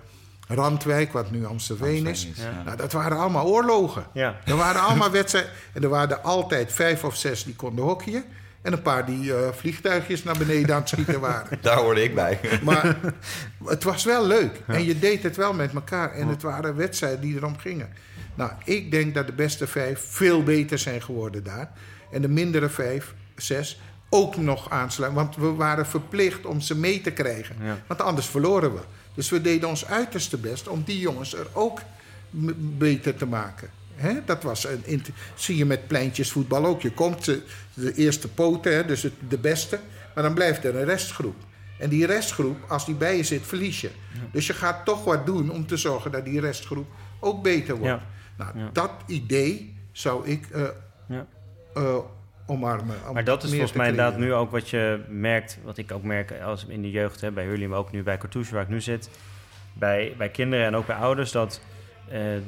Randwijk, wat nu Amstelveen is. Ja. Nou, dat waren allemaal oorlogen. Ja. Er waren allemaal wedstrijden. En er waren altijd 5 of 6 die konden hockeyen. En een paar die vliegtuigjes naar beneden aan het schieten waren. Daar hoorde ik bij. Maar het was wel leuk. Ja. En je deed het wel met elkaar. En het waren wedstrijden die erom gingen. Nou, ik denk dat de beste 5 veel beter zijn geworden daar. En de mindere 5, 6 ook nog aansluiten. Want we waren verplicht om ze mee te krijgen. Ja. Want anders verloren we. Dus we deden ons uiterste best om die jongens er ook beter te maken. He, dat was zie je met pleintjesvoetbal ook. Je komt de eerste poten, dus de beste. Maar dan blijft er een restgroep. En die restgroep, als die bij je zit, verlies je. Ja. Dus je gaat toch wat doen om te zorgen dat die restgroep ook beter wordt. Ja. Nou, ja. Dat idee zou ik omarmen. Maar dat is volgens mij inderdaad nu ook wat je merkt. Wat ik ook merk als in de jeugd, bij Hurley, maar ook nu bij Cartouche, waar ik nu zit. Bij kinderen en ook bij ouders, dat...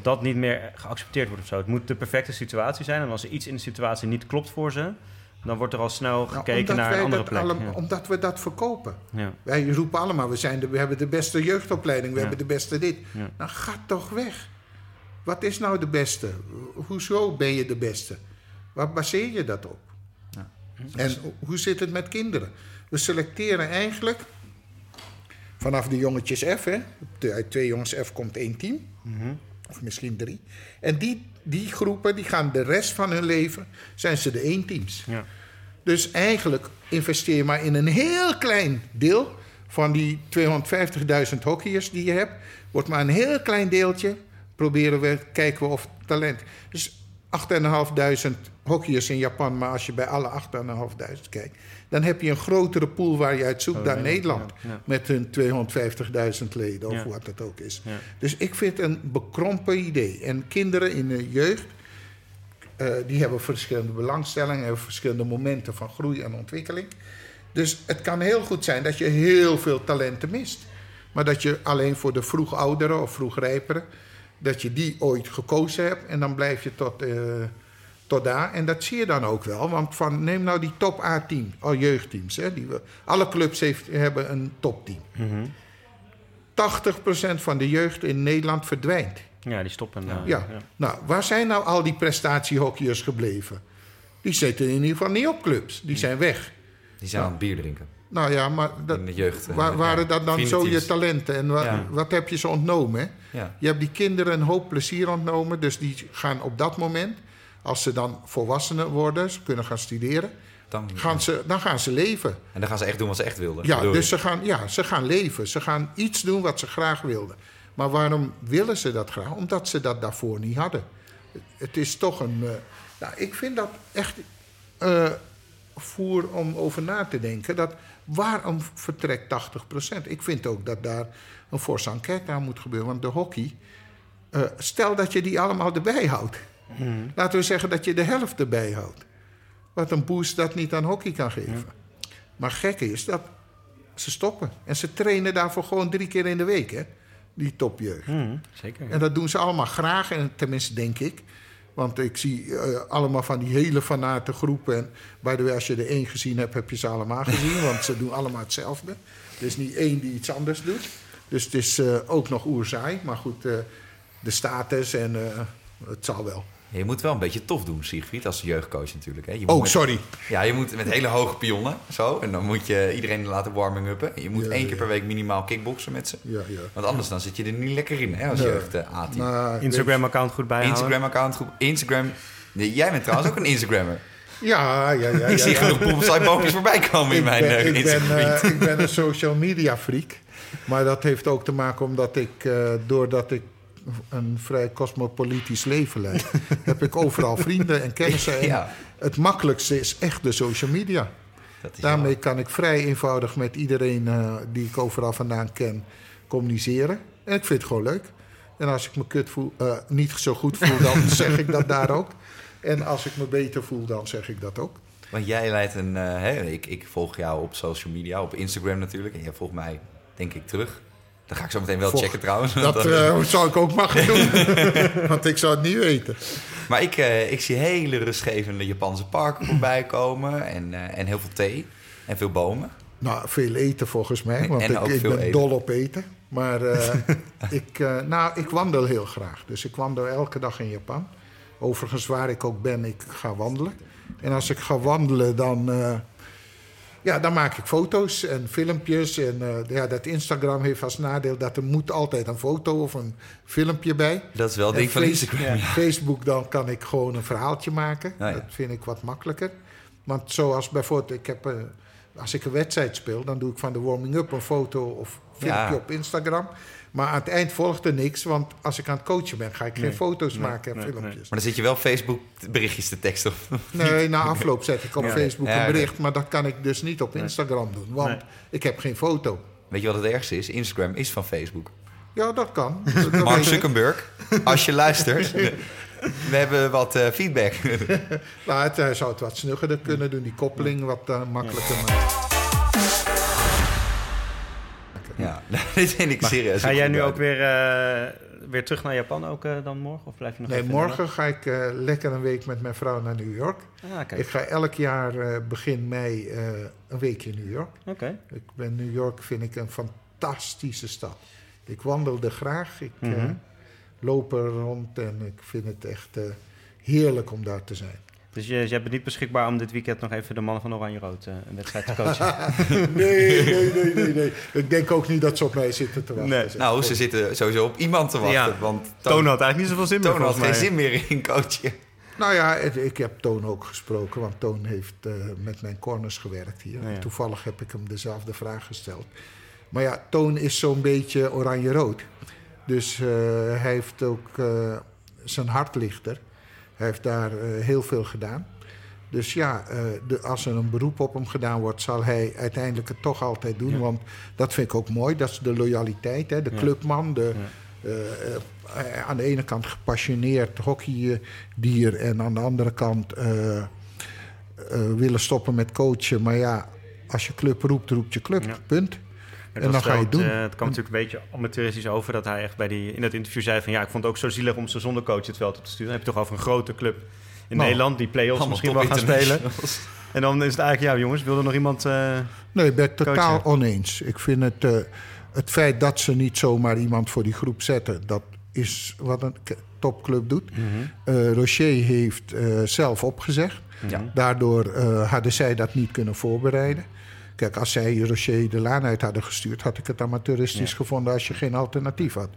dat niet meer geaccepteerd wordt of zo. Het moet de perfecte situatie zijn. En als er iets in de situatie niet klopt voor ze... dan wordt er al snel gekeken naar een andere plek. Omdat we dat verkopen. Ja. Wij roepen allemaal, we hebben de beste jeugdopleiding. We hebben de beste dit. Ja. Nou, ga toch weg. Wat is nou de beste? Hoezo ben je de beste? Waar baseer je dat op? Ja. En hoe zit het met kinderen? We selecteren eigenlijk... vanaf de jongetjes F, hè? Uit 2 jongens F komt 1 team. Mm-hmm. Of misschien 3. En die groepen, die gaan de rest van hun leven... zijn ze de 1-teams. Ja. Dus eigenlijk investeer je maar in een heel klein deel... van die 250.000 hockeyers die je hebt. Wordt maar een heel klein deeltje. Kijken we of talent... Dus 8.500 hockeyers in Japan... maar als je bij alle 8.500 kijkt... dan heb je een grotere pool waar je uit zoekt dan Nederland. Ja, ja. Met hun 250.000 leden of wat dat ook is. Ja. Dus ik vind het een bekrompen idee. En kinderen in de jeugd... die hebben verschillende belangstellingen... hebben verschillende momenten van groei en ontwikkeling. Dus het kan heel goed zijn dat je heel veel talenten mist. Maar dat je alleen voor de vroegouderen of vroegrijperen... dat je die ooit gekozen hebt en dan blijf je tot daar. En dat zie je dan ook wel. Want neem nou die top A-team, al jeugdteams. Hè, alle clubs hebben een topteam. Mm-hmm. 80% van de jeugd in Nederland verdwijnt. Ja, die stoppen. Ja. Nou, waar zijn nou al die prestatiehockeyers gebleven? Die zitten in ieder geval niet op clubs. Die zijn weg. Die zijn aan het bier drinken. Nou ja, maar waren dat dan zo je talenten? En wat heb je ze ontnomen? Ja. Je hebt die kinderen een hoop plezier ontnomen. Dus die gaan op dat moment, als ze dan volwassenen worden... ze kunnen gaan studeren, dan gaan ze leven. En dan gaan ze echt doen wat ze echt wilden. Ja, dus ze gaan leven. Ze gaan iets doen wat ze graag wilden. Maar waarom willen ze dat graag? Omdat ze dat daarvoor niet hadden. Het is toch een... ik vind dat echt... voer om over na te denken. Waarom vertrekt 80%? Ik vind ook dat daar een forse enquête aan moet gebeuren. Want de hockey... stel dat je die allemaal erbij houdt. Mm. Laten we zeggen dat je de helft erbij houdt. Wat een boost dat niet aan hockey kan geven. Mm. Maar gek is dat ze stoppen. En ze trainen daarvoor gewoon 3 keer in de week. Hè? Die topjeugd. Mm, zeker. Ja. En dat doen ze allemaal graag. En tenminste denk ik. Want ik zie allemaal van die hele fanate groepen. En by the way, als je er 1 gezien hebt, heb je ze allemaal gezien. Want ze doen allemaal hetzelfde. Er is niet 1 die iets anders doet. Dus het is ook nog oerzaai. Maar goed, de status en het zal wel. Je moet wel een beetje tof doen, Siegfried, als jeugdcoach natuurlijk. Hè? Sorry. Ja, je moet met hele hoge pionnen, zo. En dan moet je iedereen laten warming-uppen. Je moet 1 keer per week minimaal kickboksen met ze. Ja. Want anders dan zit je er niet lekker in, hè, als jeugd A-team. Instagram-account goed bijhouden. Instagram. Nee, jij bent trouwens ook een Instagrammer. Ja. Ik zie genoeg pompsite-boompjes voorbij komen in mijn Instagram. Ik ben een social media freak. Maar dat heeft ook te maken omdat ik, doordat ik een vrij cosmopolitisch leven leidt, heb ik overal vrienden en kennissen. Ja. En het makkelijkste is echt de social media. Daarmee kan ik vrij eenvoudig met iedereen die ik overal vandaan ken communiceren. En ik vind het gewoon leuk. En als ik me kut voel, niet zo goed voel, dan zeg ik dat daar ook. En als ik me beter voel, dan zeg ik dat ook. Want jij leidt een... ik volg jou op social media, op Instagram natuurlijk. En jij volgt mij, denk ik, terug. Dan ga ik zo meteen wel checken trouwens. Dat zou ik ook maar gaan doen. Want ik zou het niet weten. Maar ik zie hele rustgevende Japanse parken voorbij komen. En heel veel thee. En veel bomen. Nou, veel eten volgens mij. Want ik ben dol op eten. Maar ik wandel heel graag. Dus ik wandel elke dag in Japan. Overigens, waar ik ook ben, ik ga wandelen. En als ik ga wandelen, dan maak ik foto's en filmpjes. En dat Instagram heeft als nadeel dat er moet altijd een foto of een filmpje bij. Dat is wel het ding van Instagram. Ja. Facebook, dan kan ik gewoon een verhaaltje maken. Nou ja. Dat vind ik wat makkelijker. Want zoals bijvoorbeeld, als ik een wedstrijd speel, dan doe ik van de warming-up een foto of filmpje op Instagram. Maar aan het eind volgt er niks, want als ik aan het coachen ben, ga ik geen foto's maken en filmpjes. Maar dan zit je wel Facebook berichtjes te teksten? Nee, na afloop zet ik op Facebook een bericht, maar dat kan ik dus niet op Instagram doen, want ik heb geen foto. Weet je wat het ergste is? Instagram is van Facebook. Ja, dat kan. Dat Mark Zuckerberg, als je luistert, we hebben wat feedback. Nou, het zou het wat snuggerder kunnen doen, die koppeling wat makkelijker maken. Ja, dit vind ik serieus. Ga jij nu ook weer terug naar Japan ook dan morgen? Of blijf je nog even morgen ga ik lekker een week met mijn vrouw naar New York. Ah, kijk. Ik ga elk jaar begin mei een weekje in New York. Okay. New York vind ik een fantastische stad. Ik wandel er graag. Ik loop er rond en ik vind het echt heerlijk om daar te zijn. Dus jij bent niet beschikbaar om dit weekend nog even de mannen van Oranje Rood een wedstrijd te coachen? Nee. Ik denk ook niet dat ze op mij zitten te wachten. Nee. Nou, ze zitten sowieso op iemand te wachten. Ja. Want Toon had eigenlijk niet zoveel zin meer. Toon had geen zin meer in coachen. Nou ja, ik heb Toon ook gesproken. Want Toon heeft met mijn corners gewerkt hier. Nou ja. Toevallig heb ik hem dezelfde vraag gesteld. Maar ja, Toon is zo'n beetje Oranje Rood. Dus hij heeft ook zijn hart lichter. Hij heeft daar heel veel gedaan. Dus ja, als er een beroep op hem gedaan wordt, zal hij uiteindelijk het toch altijd doen. Ja. Want dat vind ik ook mooi. Dat is de loyaliteit, hè? De clubman. Aan de ene kant gepassioneerd hockeydier. En aan de andere kant willen stoppen met coachen. Maar ja, als je club roept, roept je club. Ja. Punt. En dan ga je het doen. Het kwam natuurlijk een beetje amateuristisch over dat hij echt in dat interview zei van... ja, ik vond het ook zo zielig om ze zonder coach het veld op te sturen. Dan heb je toch over een grote club in Nederland die play-offs misschien wel gaan spelen. En dan is het eigenlijk, jongens, wil er nog iemand Nee, ik ben het totaal oneens. Ik vind het feit dat ze niet zomaar iemand voor die groep zetten... dat is wat een topclub doet. Mm-hmm. Rocher heeft zelf opgezegd. Mm-hmm. Daardoor hadden zij dat niet kunnen voorbereiden. Kijk, als zij Rocher de laan uit hadden gestuurd... had ik het amateuristisch gevonden als je geen alternatief had.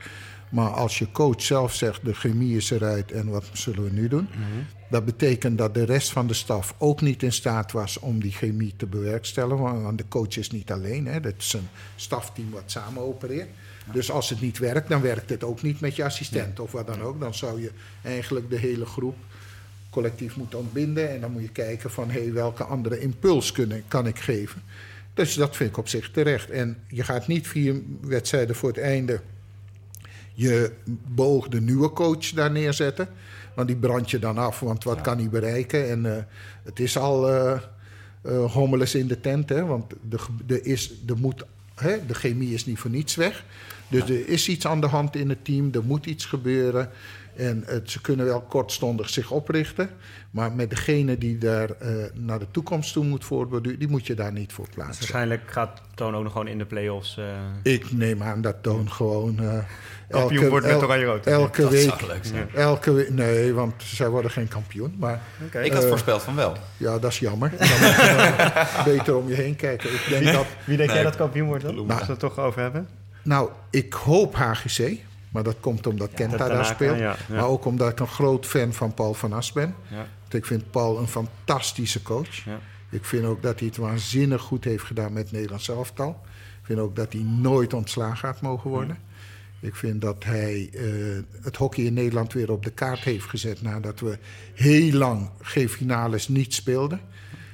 Maar als je coach zelf zegt, de chemie is eruit en wat zullen we nu doen? Mm-hmm. Dat betekent dat de rest van de staf ook niet in staat was om die chemie te bewerkstelligen. Want de coach is niet alleen, hè? Dat is een stafteam wat samen opereert. Ja. Dus als het niet werkt, dan werkt het ook niet met je assistent of wat dan ook. Dan zou je eigenlijk de hele groep collectief moeten ontbinden. En dan moet je kijken van, welke andere impuls kan ik geven? Dus dat vind ik op zich terecht. En je gaat niet 4 wedstrijden voor het einde je beoogde nieuwe coach daar neerzetten. Want die brand je dan af, want wat kan hij bereiken? En het is al hommeles in de tent, hè? Want de chemie is niet voor niets weg. Dus er is iets aan de hand in het team, er moet iets gebeuren. En ze kunnen wel kortstondig zich oprichten. Maar met degene die daar naar de toekomst toe moet voortborduren... die moet je daar niet voor plaatsen. Dus waarschijnlijk gaat Toon ook nog gewoon in de play-offs... Ik neem aan dat Toon gewoon... kampioen wordt met Oranje Rood. Elke week. Nee, want zij worden geen kampioen. Maar, ik had voorspeld van wel. Ja, dat is jammer. Dan moet je beter om je heen kijken. Ik denk wie denk jij dat kampioen wordt dan? Als we het toch over hebben. Nou, ik hoop HGC... Maar dat komt omdat Kenta daar speelt. Ja. Maar ook omdat ik een groot fan van Paul van As ben. Ja. Want ik vind Paul een fantastische coach. Ja. Ik vind ook dat hij het waanzinnig goed heeft gedaan met Nederlands elftal. Ik vind ook dat hij nooit ontslagen had mogen worden. Ja. Ik vind dat hij het hockey in Nederland weer op de kaart heeft gezet. Nadat we heel lang geen finales niet speelden.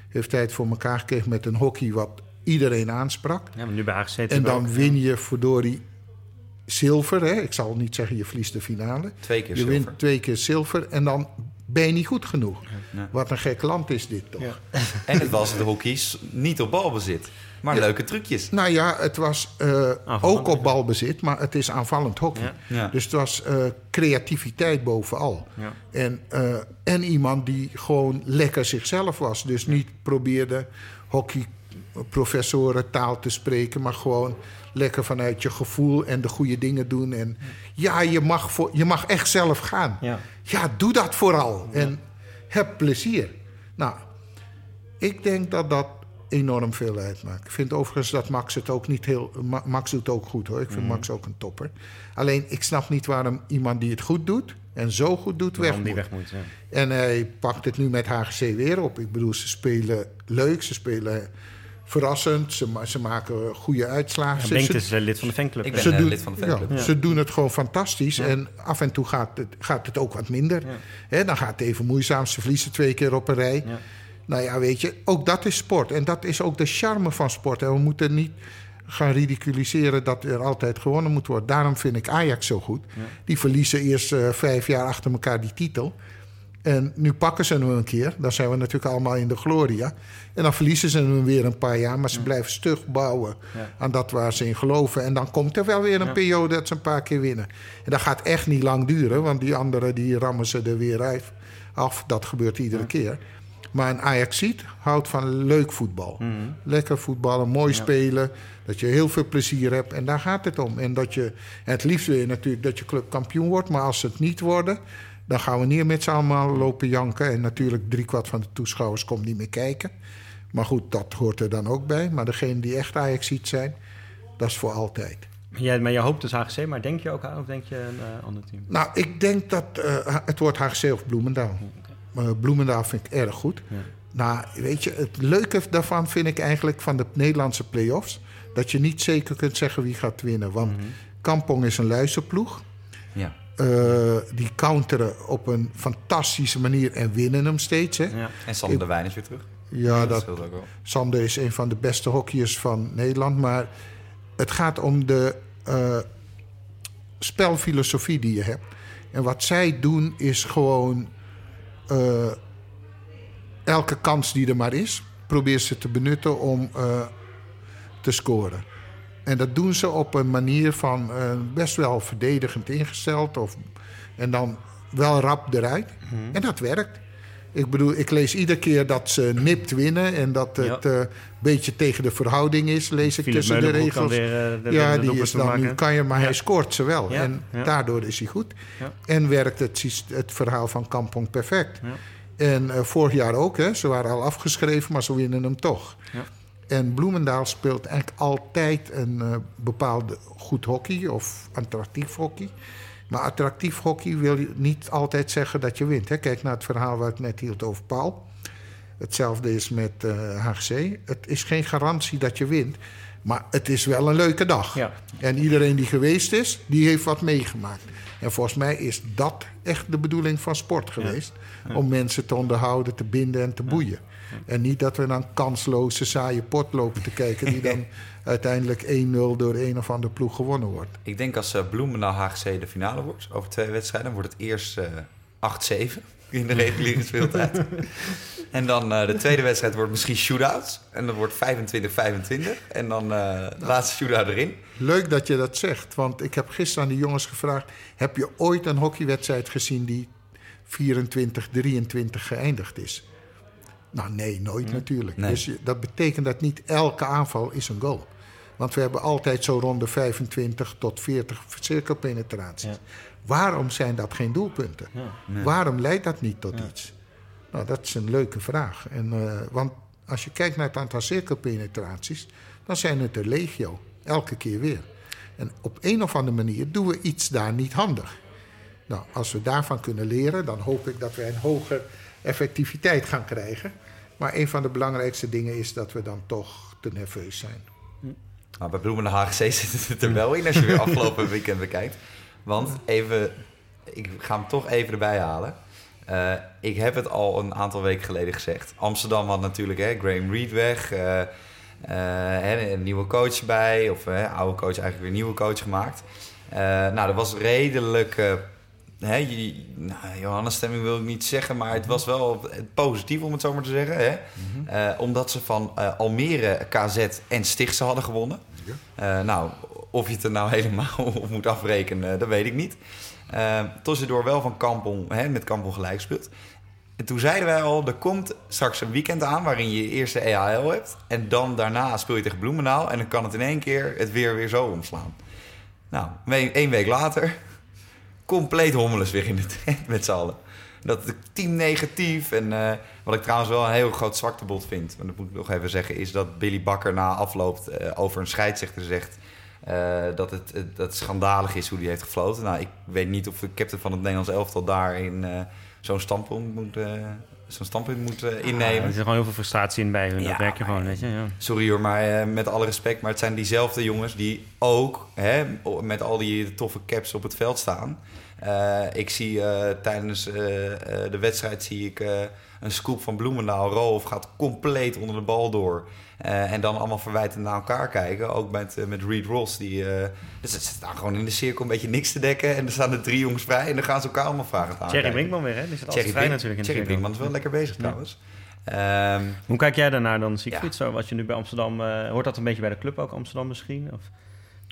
Heeft hij het voor elkaar gekregen met een hockey wat iedereen aansprak. Ja, maar nu bij AGC en dan ook, win je verdorie zilver. Hè? Ik zal niet zeggen je verliest de finale. Je wint 2 keer zilver en dan ben je niet goed genoeg. Ja. Wat een gek land is dit toch. Ja. En het was de hockey's niet op balbezit. Maar ja, leuke trucjes. Nou ja, het was ook op balbezit, maar het is aanvallend hockey. Ja. Ja. Dus het was creativiteit bovenal. Ja. En iemand die gewoon lekker zichzelf was. Dus niet probeerde hockeyprofessoren taal te spreken, maar gewoon lekker vanuit je gevoel en de goede dingen doen. En ja, je mag echt zelf gaan. Ja, doe dat vooral. Ja. En heb plezier. Nou, ik denk dat dat enorm veel uitmaakt. Ik vind overigens dat Max het ook niet heel... Max doet ook goed, hoor. Ik vind Max ook een topper. Alleen, ik snap niet waarom iemand die het goed doet en zo goed doet, weg moet. Ja. En hij pakt het nu met HGC weer op. Ik bedoel, ze spelen leuk, ze spelen verrassend. Ze maken goede uitslagen. Ja, Benk is lid van de fanclub. Ik ben lid van de fanclub. Ja, ja. Ze doen het gewoon fantastisch. Ja. En af en toe gaat het ook wat minder. Ja. He, dan gaat het even moeizaam. Ze verliezen 2 keer op een rij. Ja. Nou ja, weet je, ook dat is sport. En dat is ook de charme van sport. En we moeten niet gaan ridiculiseren dat er altijd gewonnen moet worden. Daarom vind ik Ajax zo goed. Ja. Die verliezen eerst 5 jaar achter elkaar die titel. En nu pakken ze hem een keer. Dan zijn we natuurlijk allemaal in de gloria. En dan verliezen ze hem weer een paar jaar. Maar ze blijven stug bouwen aan dat waar ze in geloven. En dan komt er wel weer een periode dat ze een paar keer winnen. En dat gaat echt niet lang duren. Want die anderen die rammen ze er weer af. Dat gebeurt iedere keer. Maar een Ajaxiet houdt van leuk voetbal. Mm-hmm. Lekker voetballen, mooi spelen. Dat je heel veel plezier hebt. En daar gaat het om. En dat je, het liefst wil je natuurlijk dat je club kampioen wordt. Maar als ze het niet worden, dan gaan we niet met z'n allemaal lopen janken. En natuurlijk 3/4 van de toeschouwers komt niet meer kijken. Maar goed, dat hoort er dan ook bij. Maar degene die echt Ajaxiet zijn, dat is voor altijd. Ja, maar je hoopt dus HGC, maar denk je ook aan of denk je een ander team? Nou, ik denk dat het wordt HGC of Bloemendaal. Bloemendaal vind ik erg goed. Ja. Nou, weet je, het leuke daarvan vind ik eigenlijk van de Nederlandse play-offs, dat je niet zeker kunt zeggen wie gaat winnen. Want Kampong is een luisterploeg. Ja. Die counteren op een fantastische manier en winnen hem steeds. Hè. Ja. En Sander de Wijn is weer terug. Ja, dat scheelt ook wel. Sander is een van de beste hockeyers van Nederland. Maar het gaat om de spelfilosofie die je hebt. En wat zij doen is gewoon elke kans die er maar is, probeer ze te benutten om te scoren. En dat doen ze op een manier van best wel verdedigend ingesteld. En dan wel rap eruit. Mm-hmm. En dat werkt. Ik bedoel, ik lees iedere keer dat ze nipt winnen en dat het een beetje tegen de verhouding is, lees ik Philip tussen de regels. Weer, die is dan nu kan je, maar hij scoort ze wel. Ja. En daardoor is hij goed. Ja. En werkt het verhaal van Kampong perfect. Ja. En vorig jaar ook, hè, ze waren al afgeschreven, maar ze winnen hem toch. Ja. En Bloemendaal speelt eigenlijk altijd een bepaalde goed hockey of attractief hockey. Maar attractief hockey wil je niet altijd zeggen dat je wint. Hè? Kijk naar het verhaal waar ik net hield over Paul. Hetzelfde is met HGC. Het is geen garantie dat je wint. Maar het is wel een leuke dag. Ja. En iedereen die geweest is, die heeft wat meegemaakt. En volgens mij is dat echt de bedoeling van sport geweest. Ja. Ja. Om mensen te onderhouden, te binden en te boeien. Ja. En niet dat we dan kansloze, saaie pot lopen te kijken die dan uiteindelijk 1-0 door een of andere ploeg gewonnen wordt. Ik denk als Bloemendaal HGC de finale wordt, over 2 wedstrijden... wordt het eerst 8-7 in de reguliere speeltijd. En dan de tweede wedstrijd wordt misschien shootouts. En dat wordt 25-25. En dan laatste shootout erin. Leuk dat je dat zegt. Want ik heb gisteren aan de jongens gevraagd, heb je ooit een hockeywedstrijd gezien die 24-23 geëindigd is? Nou, nee, nooit natuurlijk. Nee. Dus dat betekent dat niet elke aanval is een goal. Want we hebben altijd zo rond de 25 tot 40 cirkelpenetraties. Ja. Waarom zijn dat geen doelpunten? Ja. Nee. Waarom leidt dat niet tot iets? Nou, dat is een leuke vraag. En, want als je kijkt naar het aantal cirkelpenetraties, dan zijn het er legio. Elke keer weer. En op een of andere manier doen we iets daar niet handig. Nou, als we daarvan kunnen leren, dan hoop ik dat wij een hoger effectiviteit gaan krijgen. Maar een van de belangrijkste dingen is dat we dan toch te nerveus zijn. Nou, bij Bloemendaal HGC zit het er wel in als je weer afgelopen weekend bekijkt. Want even, ik ga hem toch even erbij halen. Ik heb het al een aantal weken geleden gezegd. Amsterdam had natuurlijk Graham Reed weg. Een nieuwe coach bij. Of oude coach eigenlijk weer nieuwe coach gemaakt. Nou, dat was redelijk... Johannes stemming wil ik niet zeggen, maar het was wel positief om het zo maar te zeggen. Hè? Mm-hmm. Omdat ze van Almere, KZ en Stichtse hadden gewonnen. Ja. Nou, of je het er nou helemaal op moet afrekenen, dat weet ik niet. Tussendoor wel van Kampong, met Kampong gelijk gespeeld. En toen zeiden wij al, er komt straks een weekend aan waarin je je eerste EHL hebt. En dan daarna speel je tegen Bloemendaal en dan kan het in één keer het weer zo omslaan. Nou, 1 week later... compleet hommeles weer in de tent met z'n allen. Dat het team negatief. En wat ik trouwens wel een heel groot zwaktebod vind... want dat moet ik nog even zeggen... is dat Billy Bakker na afloop over een scheidsrechter zegt... dat het schandalig is hoe die heeft gefloten. Nou, ik weet niet of de captain van het Nederlands elftal... daarin zo'n standpunt moet innemen. Er zit gewoon heel veel frustratie in bij hun. Ja, dat werk je gewoon, weet je. Ja. Sorry hoor, maar met alle respect... maar het zijn diezelfde jongens die ook... met al die toffe caps op het veld staan. Ik zie tijdens de wedstrijd een scoop van Bloemendaal. Rolf gaat compleet onder de bal door. En dan allemaal verwijtend naar elkaar kijken. Ook met Reed Ross. Dus ze staan gewoon in de cirkel een beetje niks te dekken. En er staan er 3 jongens vrij. En dan gaan ze elkaar allemaal vragen aan. Thierry Brinkman weer, hè? Die zit altijd vrij natuurlijk in de cirkel. Thierry Brinkman is wel lekker bezig trouwens. Hoe kijk jij daarnaar dan, Siegfried? Ja. Zo, wat je nu bij Amsterdam... hoort dat een beetje bij de club ook, Amsterdam misschien? Of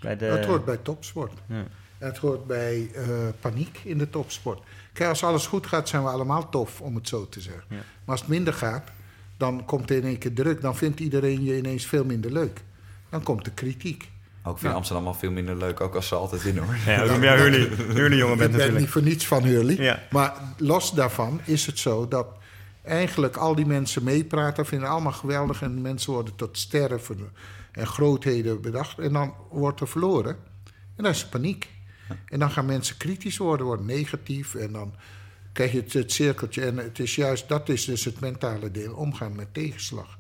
bij de... Het hoort bij topsport. Ja. Het hoort bij paniek in de topsport. Kijk, als alles goed gaat, zijn we allemaal tof, om het zo te zeggen. Ja. Maar als het minder gaat, dan komt er in één keer druk. Dan vindt iedereen je ineens veel minder leuk. Dan komt de kritiek. Ook ik vind Amsterdam al veel minder leuk, ook als ze altijd winnen, hoor. Ja, ook ja, Hurley jongen bent natuurlijk. Ik ben niet voor niets van Hurley. Ja. Maar los daarvan is het zo dat eigenlijk al die mensen meepraten... vinden allemaal geweldig en mensen worden tot sterren en grootheden bedacht. En dan wordt er verloren. En dan is er paniek. En dan gaan mensen kritisch worden negatief. En dan krijg je het cirkeltje. En het is juist, dat is dus het mentale deel, omgaan met tegenslag.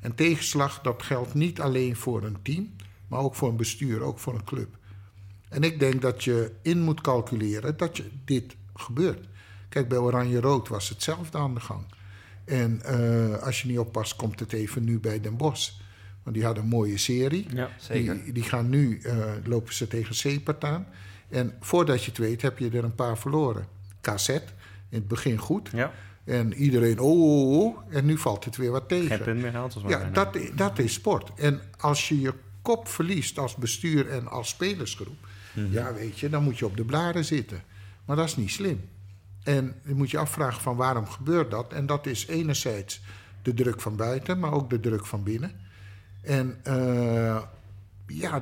En tegenslag, dat geldt niet alleen voor een team... maar ook voor een bestuur, ook voor een club. En ik denk dat je in moet calculeren dat je dit gebeurt. Kijk, bij Oranje Rood was hetzelfde aan de gang. En als je niet oppast, komt het even nu bij Den Bosch. Want die hadden een mooie serie. Ja, zeker. Die gaan nu, lopen ze tegen Zeepert aan... En voordat je het weet, heb je er een paar verloren. KZ, in het begin goed. Ja. En iedereen, en nu valt het weer wat tegen. Geen punt meer gehaald. Ja, dat is sport. En als je je kop verliest als bestuur en als spelersgroep... Mm-hmm. Ja, weet je, dan moet je op de blaren zitten. Maar dat is niet slim. En je moet je afvragen van waarom gebeurt dat? En dat is enerzijds de druk van buiten, maar ook de druk van binnen. En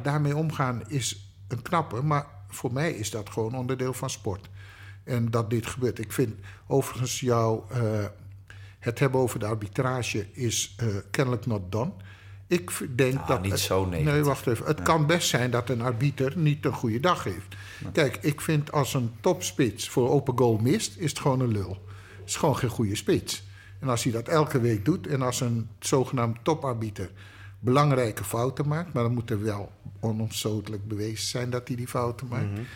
daarmee omgaan is een knappe, maar... Voor mij is dat gewoon onderdeel van sport. En dat dit gebeurt. Ik vind overigens het hebben over de arbitrage is kennelijk not done. Ik denk dat... Niet zo negatief. Nee, wacht even. Het kan best zijn dat een arbiter niet een goede dag heeft. Ja. Kijk, ik vind als een topspits voor open goal mist, is het gewoon een lul. Het is gewoon geen goede spits. En als hij dat elke week doet en als een zogenaamd toparbiter... belangrijke fouten maakt, maar dan moet er wel onomstotelijk bewezen zijn dat hij die fouten maakt. Mm-hmm.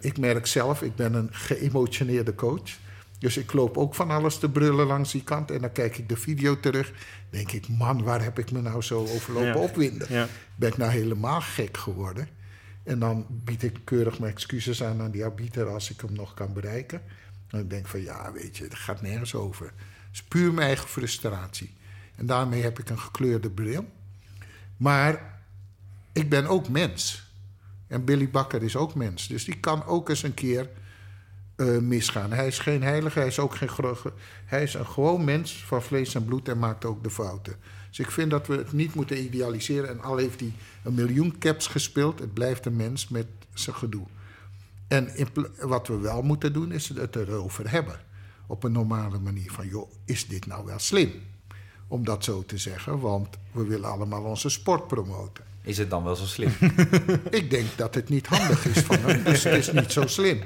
Ik merk zelf, ik ben een geëmotioneerde coach, dus ik loop ook van alles te brullen langs die kant en dan kijk ik de video terug, denk ik, man, waar heb ik me nou zo overlopen opwinden? Ja. Ben ik nou helemaal gek geworden? En dan bied ik keurig mijn excuses aan die arbiter als ik hem nog kan bereiken. En ik denk van, ja, weet je, dat gaat nergens over. Het is puur mijn eigen frustratie. En daarmee heb ik een gekleurde bril. Maar ik ben ook mens. En Billy Bakker is ook mens. Dus die kan ook eens een keer misgaan. Hij is geen heilige, hij is ook geen grugge. Hij is een gewoon mens van vlees en bloed en maakt ook de fouten. Dus ik vind dat we het niet moeten idealiseren. En al heeft hij 1 miljoen caps gespeeld... het blijft een mens met zijn gedoe. En wat we wel moeten doen, is het erover hebben. Op een normale manier van, joh, is dit nou wel slim? Om dat zo te zeggen, want we willen allemaal onze sport promoten. Is het dan wel zo slim? Ik denk dat het niet handig is van hem, dus het is niet zo slim.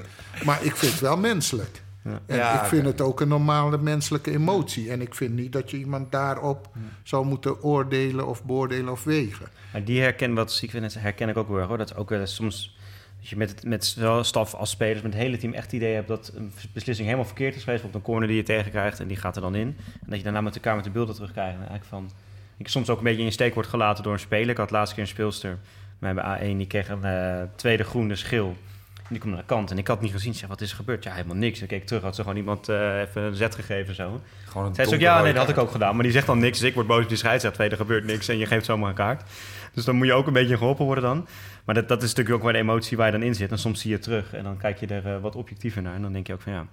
Maar ik vind het wel menselijk. Ja. En ja, ik vind het ook een normale menselijke emotie. En ik vind niet dat je iemand daarop zou moeten oordelen of beoordelen of wegen. Maar die herken ik ook weer, hoor. Dat is ook wel eens soms... Dat je met zowel staf als spelers, met het hele team echt het idee hebt dat een beslissing helemaal verkeerd is geweest. Op een corner die je tegenkrijgt en die gaat er dan in. En dat je daarna met elkaar met de beelden terugkrijgt. En eigenlijk van... Ik soms ook een beetje in je steek wordt gelaten door een speler. Ik had laatst keer een speelster bij mij bij A1. Die kreeg een tweede groene schil. En die kwam naar de kant. En ik had niet gezien. Ze zei, wat is er gebeurd? Ja, helemaal niks. En keek terug. Had ze gewoon iemand even een zet gegeven. Zo. Gewoon een zei ze ook, ja, nee, dat had ik ook gedaan. Maar die zegt dan niks. Dus ik word boos op die scheidsrechter. Tweede gebeurt niks. En je geeft zomaar een kaart. Dus dan moet je ook een beetje geholpen worden dan. Maar dat is natuurlijk ook wel de emotie waar je dan in zit. En soms zie je het terug. En dan kijk je er wat objectiever naar. En dan denk je ook van, ja...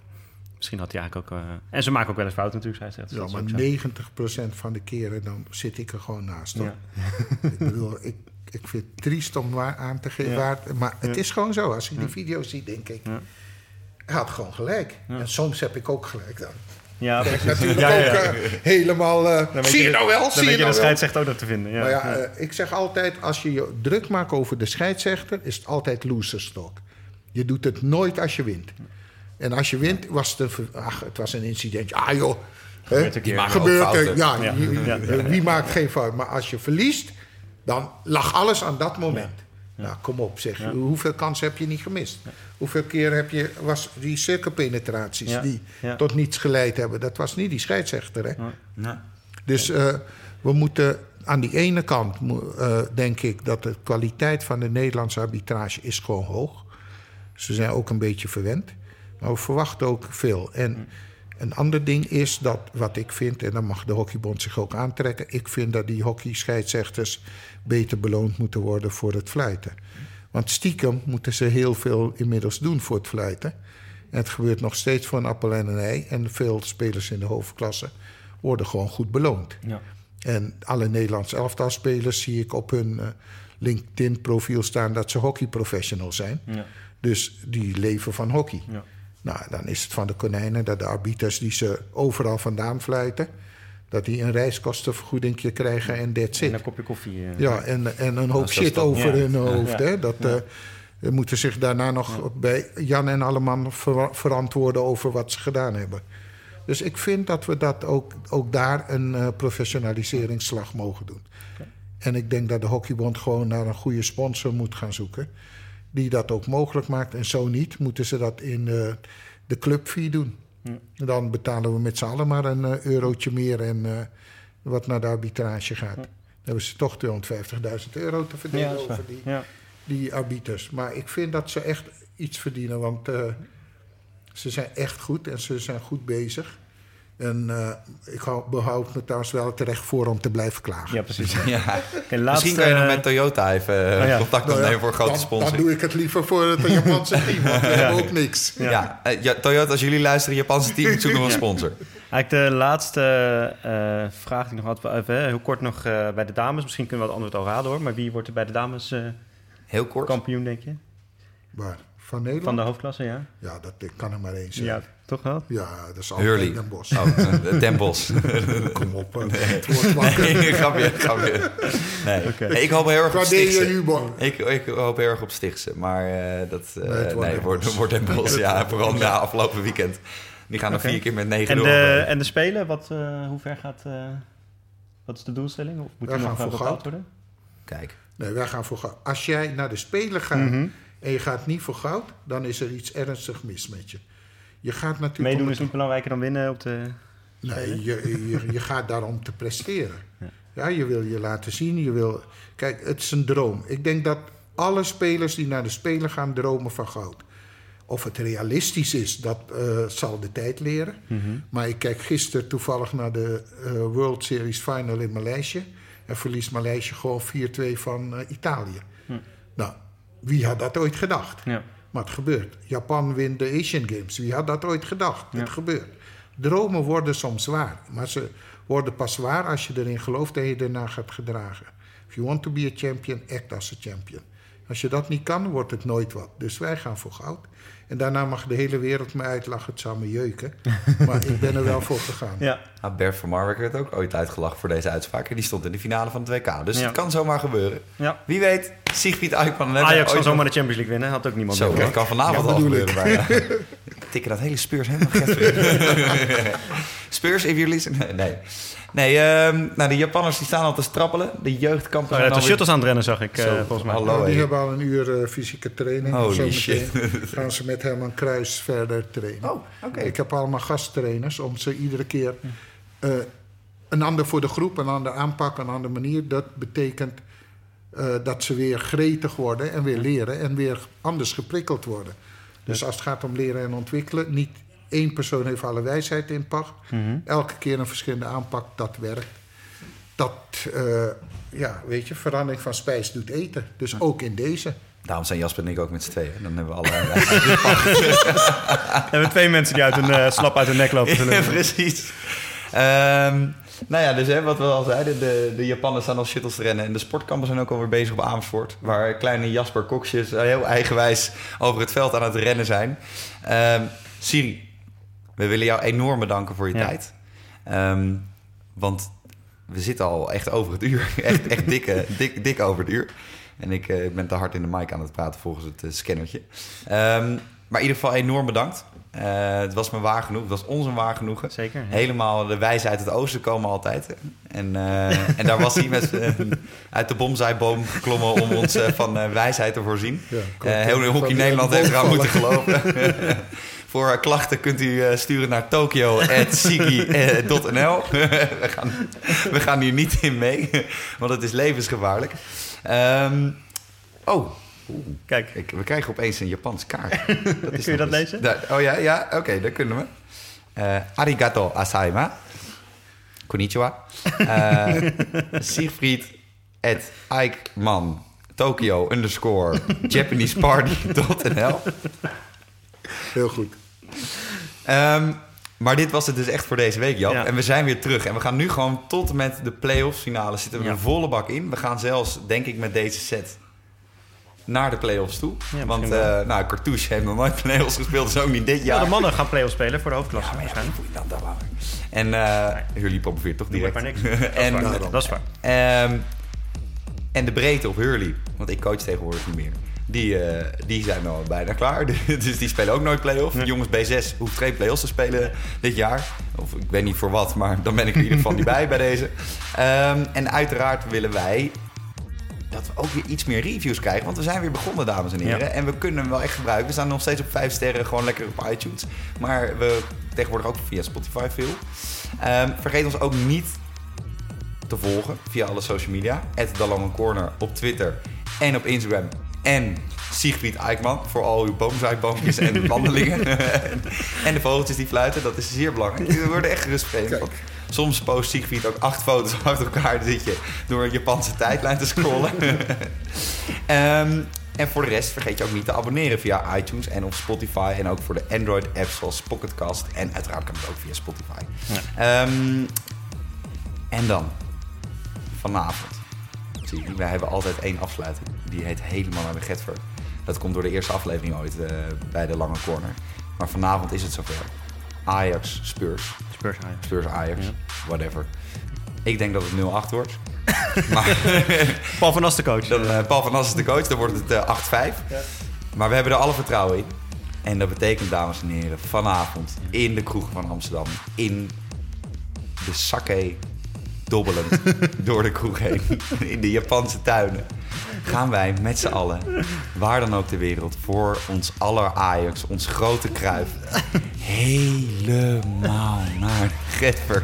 Misschien had hij eigenlijk ook... en ze maken ook wel eens fouten natuurlijk, zei ze. Ja, maar 90% van de keren dan zit ik er gewoon naast. Ja. Ik bedoel, ik vind het triest om aan te geven. Ja. Maar het is gewoon zo. Als ik die video's zie, denk ik... Ja. Hij had gewoon gelijk. Ja. En soms heb ik ook gelijk dan. Ja, precies. Natuurlijk ook helemaal... zie je nou wel? Dan weet je de scheidsrechter ook nog te vinden. Ja. Maar ja, ik zeg altijd, als je je druk maakt over de scheidsrechter... is het altijd losers talk. Je doet het nooit als je wint. En als je wint, het was een incidentje. Ah joh, gebeurt er. Ja. Wie maakt geen fout? Maar als je verliest, dan lag alles aan dat moment. Ja. Nou, kom op zeg. Ja. Hoeveel kansen heb je niet gemist? Ja. Hoeveel keer was die cirkelpenetraties die tot niets geleid hebben? Dat was niet die scheidsrechter, hè? Ja. Dus we moeten aan die ene kant, denk ik... dat de kwaliteit van de Nederlandse arbitrage is gewoon hoog. Ze zijn ook een beetje verwend. Maar we verwachten ook veel. En een ander ding is dat, wat ik vind... en dan mag de hockeybond zich ook aantrekken... ik vind dat die hockeyscheidsrechters beter beloond moeten worden voor het fluiten. Want stiekem moeten ze heel veel inmiddels doen voor het fluiten. En het gebeurt nog steeds voor een appel en een ei. En veel spelers in de hoofdklasse worden gewoon goed beloond. Ja. En alle Nederlandse elftalspelers zie ik op hun LinkedIn-profiel staan... dat ze hockeyprofessional zijn. Ja. Dus die leven van hockey. Ja. Nou, dan is het van de konijnen dat de arbiters die ze overal vandaan fluiten... dat die een reiskostenvergoedingje krijgen en that's it. En een kopje koffie. En een hoop shit over hun hoofd. Ja. Hè? Ze moeten zich daarna nog bij Jan en Alleman verantwoorden over wat ze gedaan hebben. Dus ik vind dat we dat ook daar een professionaliseringsslag mogen doen. Okay. En ik denk dat de Hockeybond gewoon naar een goede sponsor moet gaan zoeken... die dat ook mogelijk maakt. En zo niet, moeten ze dat in de clubfee doen. Ja. Dan betalen we met z'n allen maar een eurotje meer... en wat naar de arbitrage gaat. Ja. Dan hebben ze toch €250.000 te verdelen over die arbiters. Maar ik vind dat ze echt iets verdienen... want ze zijn echt goed en ze zijn goed bezig... En ik behoud me trouwens wel het recht voor om te blijven klagen. Ja, precies. Ja. Misschien kan je nog met Toyota even contact opnemen voor grote sponsor. Dan doe ik het liever voor het Japanse team, want we hebben ook niks. Ja. Ja, Toyota, als jullie luisteren, Japanse team, zoeken we een sponsor. Eigenlijk de laatste vraag die ik nog had, even, heel kort nog bij de dames. Misschien kunnen we het antwoord al raden, hoor. Maar wie wordt er bij de dames heel kort kampioen, denk je? Waar? Van Nederland? Van de hoofdklasse, ja. Ja, dat kan er maar eens zijn. Ja, toch wel? Ja, dat is altijd Hurley. Den Bosch. Oh, Den Bosch. Kom op. Het wordt wakker. Nee, grapje. Nee. Okay. Nee, ik hoop heel erg op Stichtse. Ik hoop heel erg op Stichtse. Maar dat wordt Den Bosch. Ja, vooral na afgelopen weekend. Die gaan nog 4 keer met 9 door. En de Spelen, hoe ver gaat... wat is de doelstelling? Of moet nog voor goud worden? Kijk. Nee, wij gaan voor goud. Als jij naar de Spelen gaat... Mm-hmm. En je gaat niet voor goud, dan is er iets ernstig mis met je. Je gaat natuurlijk meedoen is niet belangrijker dan winnen op de... Nee, je gaat daarom te presteren. Ja. Ja, je wil je laten zien. Kijk, het is een droom. Ik denk dat alle spelers die naar de Spelen gaan dromen van goud. Of het realistisch is, dat zal de tijd leren. Mm-hmm. Maar ik kijk gisteren toevallig naar de World Series Final in Maleisië. En verliest Maleisië gewoon 4-2 van Italië. Mm. Nou... Wie had dat ooit gedacht? Ja. Maar het gebeurt. Japan wint de Asian Games. Wie had dat ooit gedacht? Ja. Het gebeurt. Dromen worden soms waar. Maar ze worden pas waar als je erin gelooft dat je ernaar gaat gedragen. If you want to be a champion, act as a champion. Als je dat niet kan, wordt het nooit wat. Dus wij gaan voor goud. En daarna mag de hele wereld me uitlachen. Het zou me jeuken. Maar ik ben er wel voor gegaan. Ja. Nou, Bert van Marwijk werd ook ooit uitgelachen voor deze uitspraak. En die stond in de finale van het WK. Dus het kan zomaar gebeuren. Ja. Wie weet, Siegfried Aikman... Ajax kan zomaar de Champions League winnen. Had ook niemand meer. Zo, dat kan vanavond al gebeuren. tikken dat hele Spurs helemaal Spurs, if you listen. Nee, nou, de Japanners die staan al te strappelen. De jeugdkampers... Oh, ja, de shuttles aan het rennen, zag ik, volgens mij. Hallo, die hebben al een uur fysieke training. Holy shit. Gaan ze met Herman Kruijs verder trainen. Oh, okay. Ik heb allemaal gasttrainers om ze iedere keer... een ander voor de groep, een ander aanpak, een andere manier. Dat betekent dat ze weer gretig worden en weer leren... en weer anders geprikkeld worden. Dus als het gaat om leren en ontwikkelen... niet één persoon heeft alle wijsheid in pacht. Mm-hmm. Elke keer een verschillende aanpak, dat werkt. Dat, weet je, verandering van spijs doet eten. Dus ook in deze... Daarom zijn Jasper en ik ook met z'n tweeën. Dan hebben we alle... We hebben twee mensen die slap uit hun nek lopen. Ja, precies. Nou ja, dus wat we al zeiden, de Japanners staan al shuttles te rennen. En de sportkampen zijn ook alweer bezig op Amersfoort. Waar kleine Jasper Koksjes heel eigenwijs over het veld aan het rennen zijn. Siri, we willen jou enorm bedanken voor je tijd. Want we zitten al echt over het uur. Echt dik over het uur. En ik ben te hard in de mic aan het praten volgens het scannertje. Maar in ieder geval enorm bedankt. Het was me waar genoeg. Het was ons een waar genoegen. Zeker. Ja. Helemaal de wijzen uit het oosten komen altijd. En daar was hij met, uit de bonsaiboom geklommen om ons van wijsheid te voorzien. Ja, heel Hockey Nederland heeft eraan moeten geloven. Voor klachten kunt u sturen naar tokyo@sigi.nl. We gaan hier niet in mee, want het is levensgevaarlijk. Kijk. We krijgen opeens een Japans kaart. Kun je dat lezen? Ja, oké, dat kunnen we. Arigato asaima. Konnichiwa. Siegfried Aikman. Tokyo_JapaneseParty.nl. Heel goed. Maar dit was het dus echt voor deze week, Jan. Ja. En we zijn weer terug. En we gaan nu gewoon tot en met de play-offs finale zitten we een volle bak in. We gaan zelfs, denk ik, met deze set... naar de play-offs toe. Ja, want Cartouche heeft nog nooit play-offs gespeeld. Dus ook niet dit jaar. Ja, de mannen gaan play-offs spelen voor de hoofdklasse. Ja, en Hurley promoveert toch direct. Maar niks. Dat is waar. En de breedte op Hurley. Want ik coach tegenwoordig niet meer. Die zijn al bijna klaar. Dus die spelen ook nooit play-off. Nee. Jongens B6 hoeft geen play-offs te spelen dit jaar. Of ik weet niet voor wat. Maar dan ben ik er in ieder geval niet bij deze. En uiteraard willen wij... dat we ook weer iets meer reviews krijgen. Want we zijn weer begonnen, dames en heren. Ja. En we kunnen hem wel echt gebruiken. We staan nog steeds op 5 sterren, gewoon lekker op iTunes. Maar we tegenwoordig ook via Spotify veel. Vergeet ons ook niet te volgen via alle social media. @DalamCorner op Twitter en op Instagram. En Siegfried Aikman voor al uw boomzuikboompjes en de wandelingen. En de vogeltjes die fluiten, dat is zeer belangrijk. We worden echt gerustgegeven. Soms post Siegfried ook 8 foto's achter elkaar. Dan zit je door een Japanse tijdlijn te scrollen. En voor de rest vergeet je ook niet te abonneren via iTunes en op Spotify. En ook voor de Android-apps zoals Pocketcast. En uiteraard kan het ook via Spotify. Ja. En dan, vanavond. Wij hebben altijd 1 afsluiting. Die heet Helemaal naar de Getver. Dat komt door de eerste aflevering ooit bij de Lange Corner. Maar vanavond is het zover. Ajax, Spurs. Spurs Ajax. Ja. Whatever. Ik denk dat het 0-8 wordt. Maar Paul van As de coach. Paul van As is de coach. Dan wordt het 8-5. Ja. Maar we hebben er alle vertrouwen in. En dat betekent, dames en heren, vanavond in de kroegen van Amsterdam. In de sake dobbelend door de kroeg heen. In de Japanse tuinen. Gaan wij met z'n allen, waar dan ook ter wereld, voor ons aller Ajax, ons grote Cruijff, helemaal naar Getver.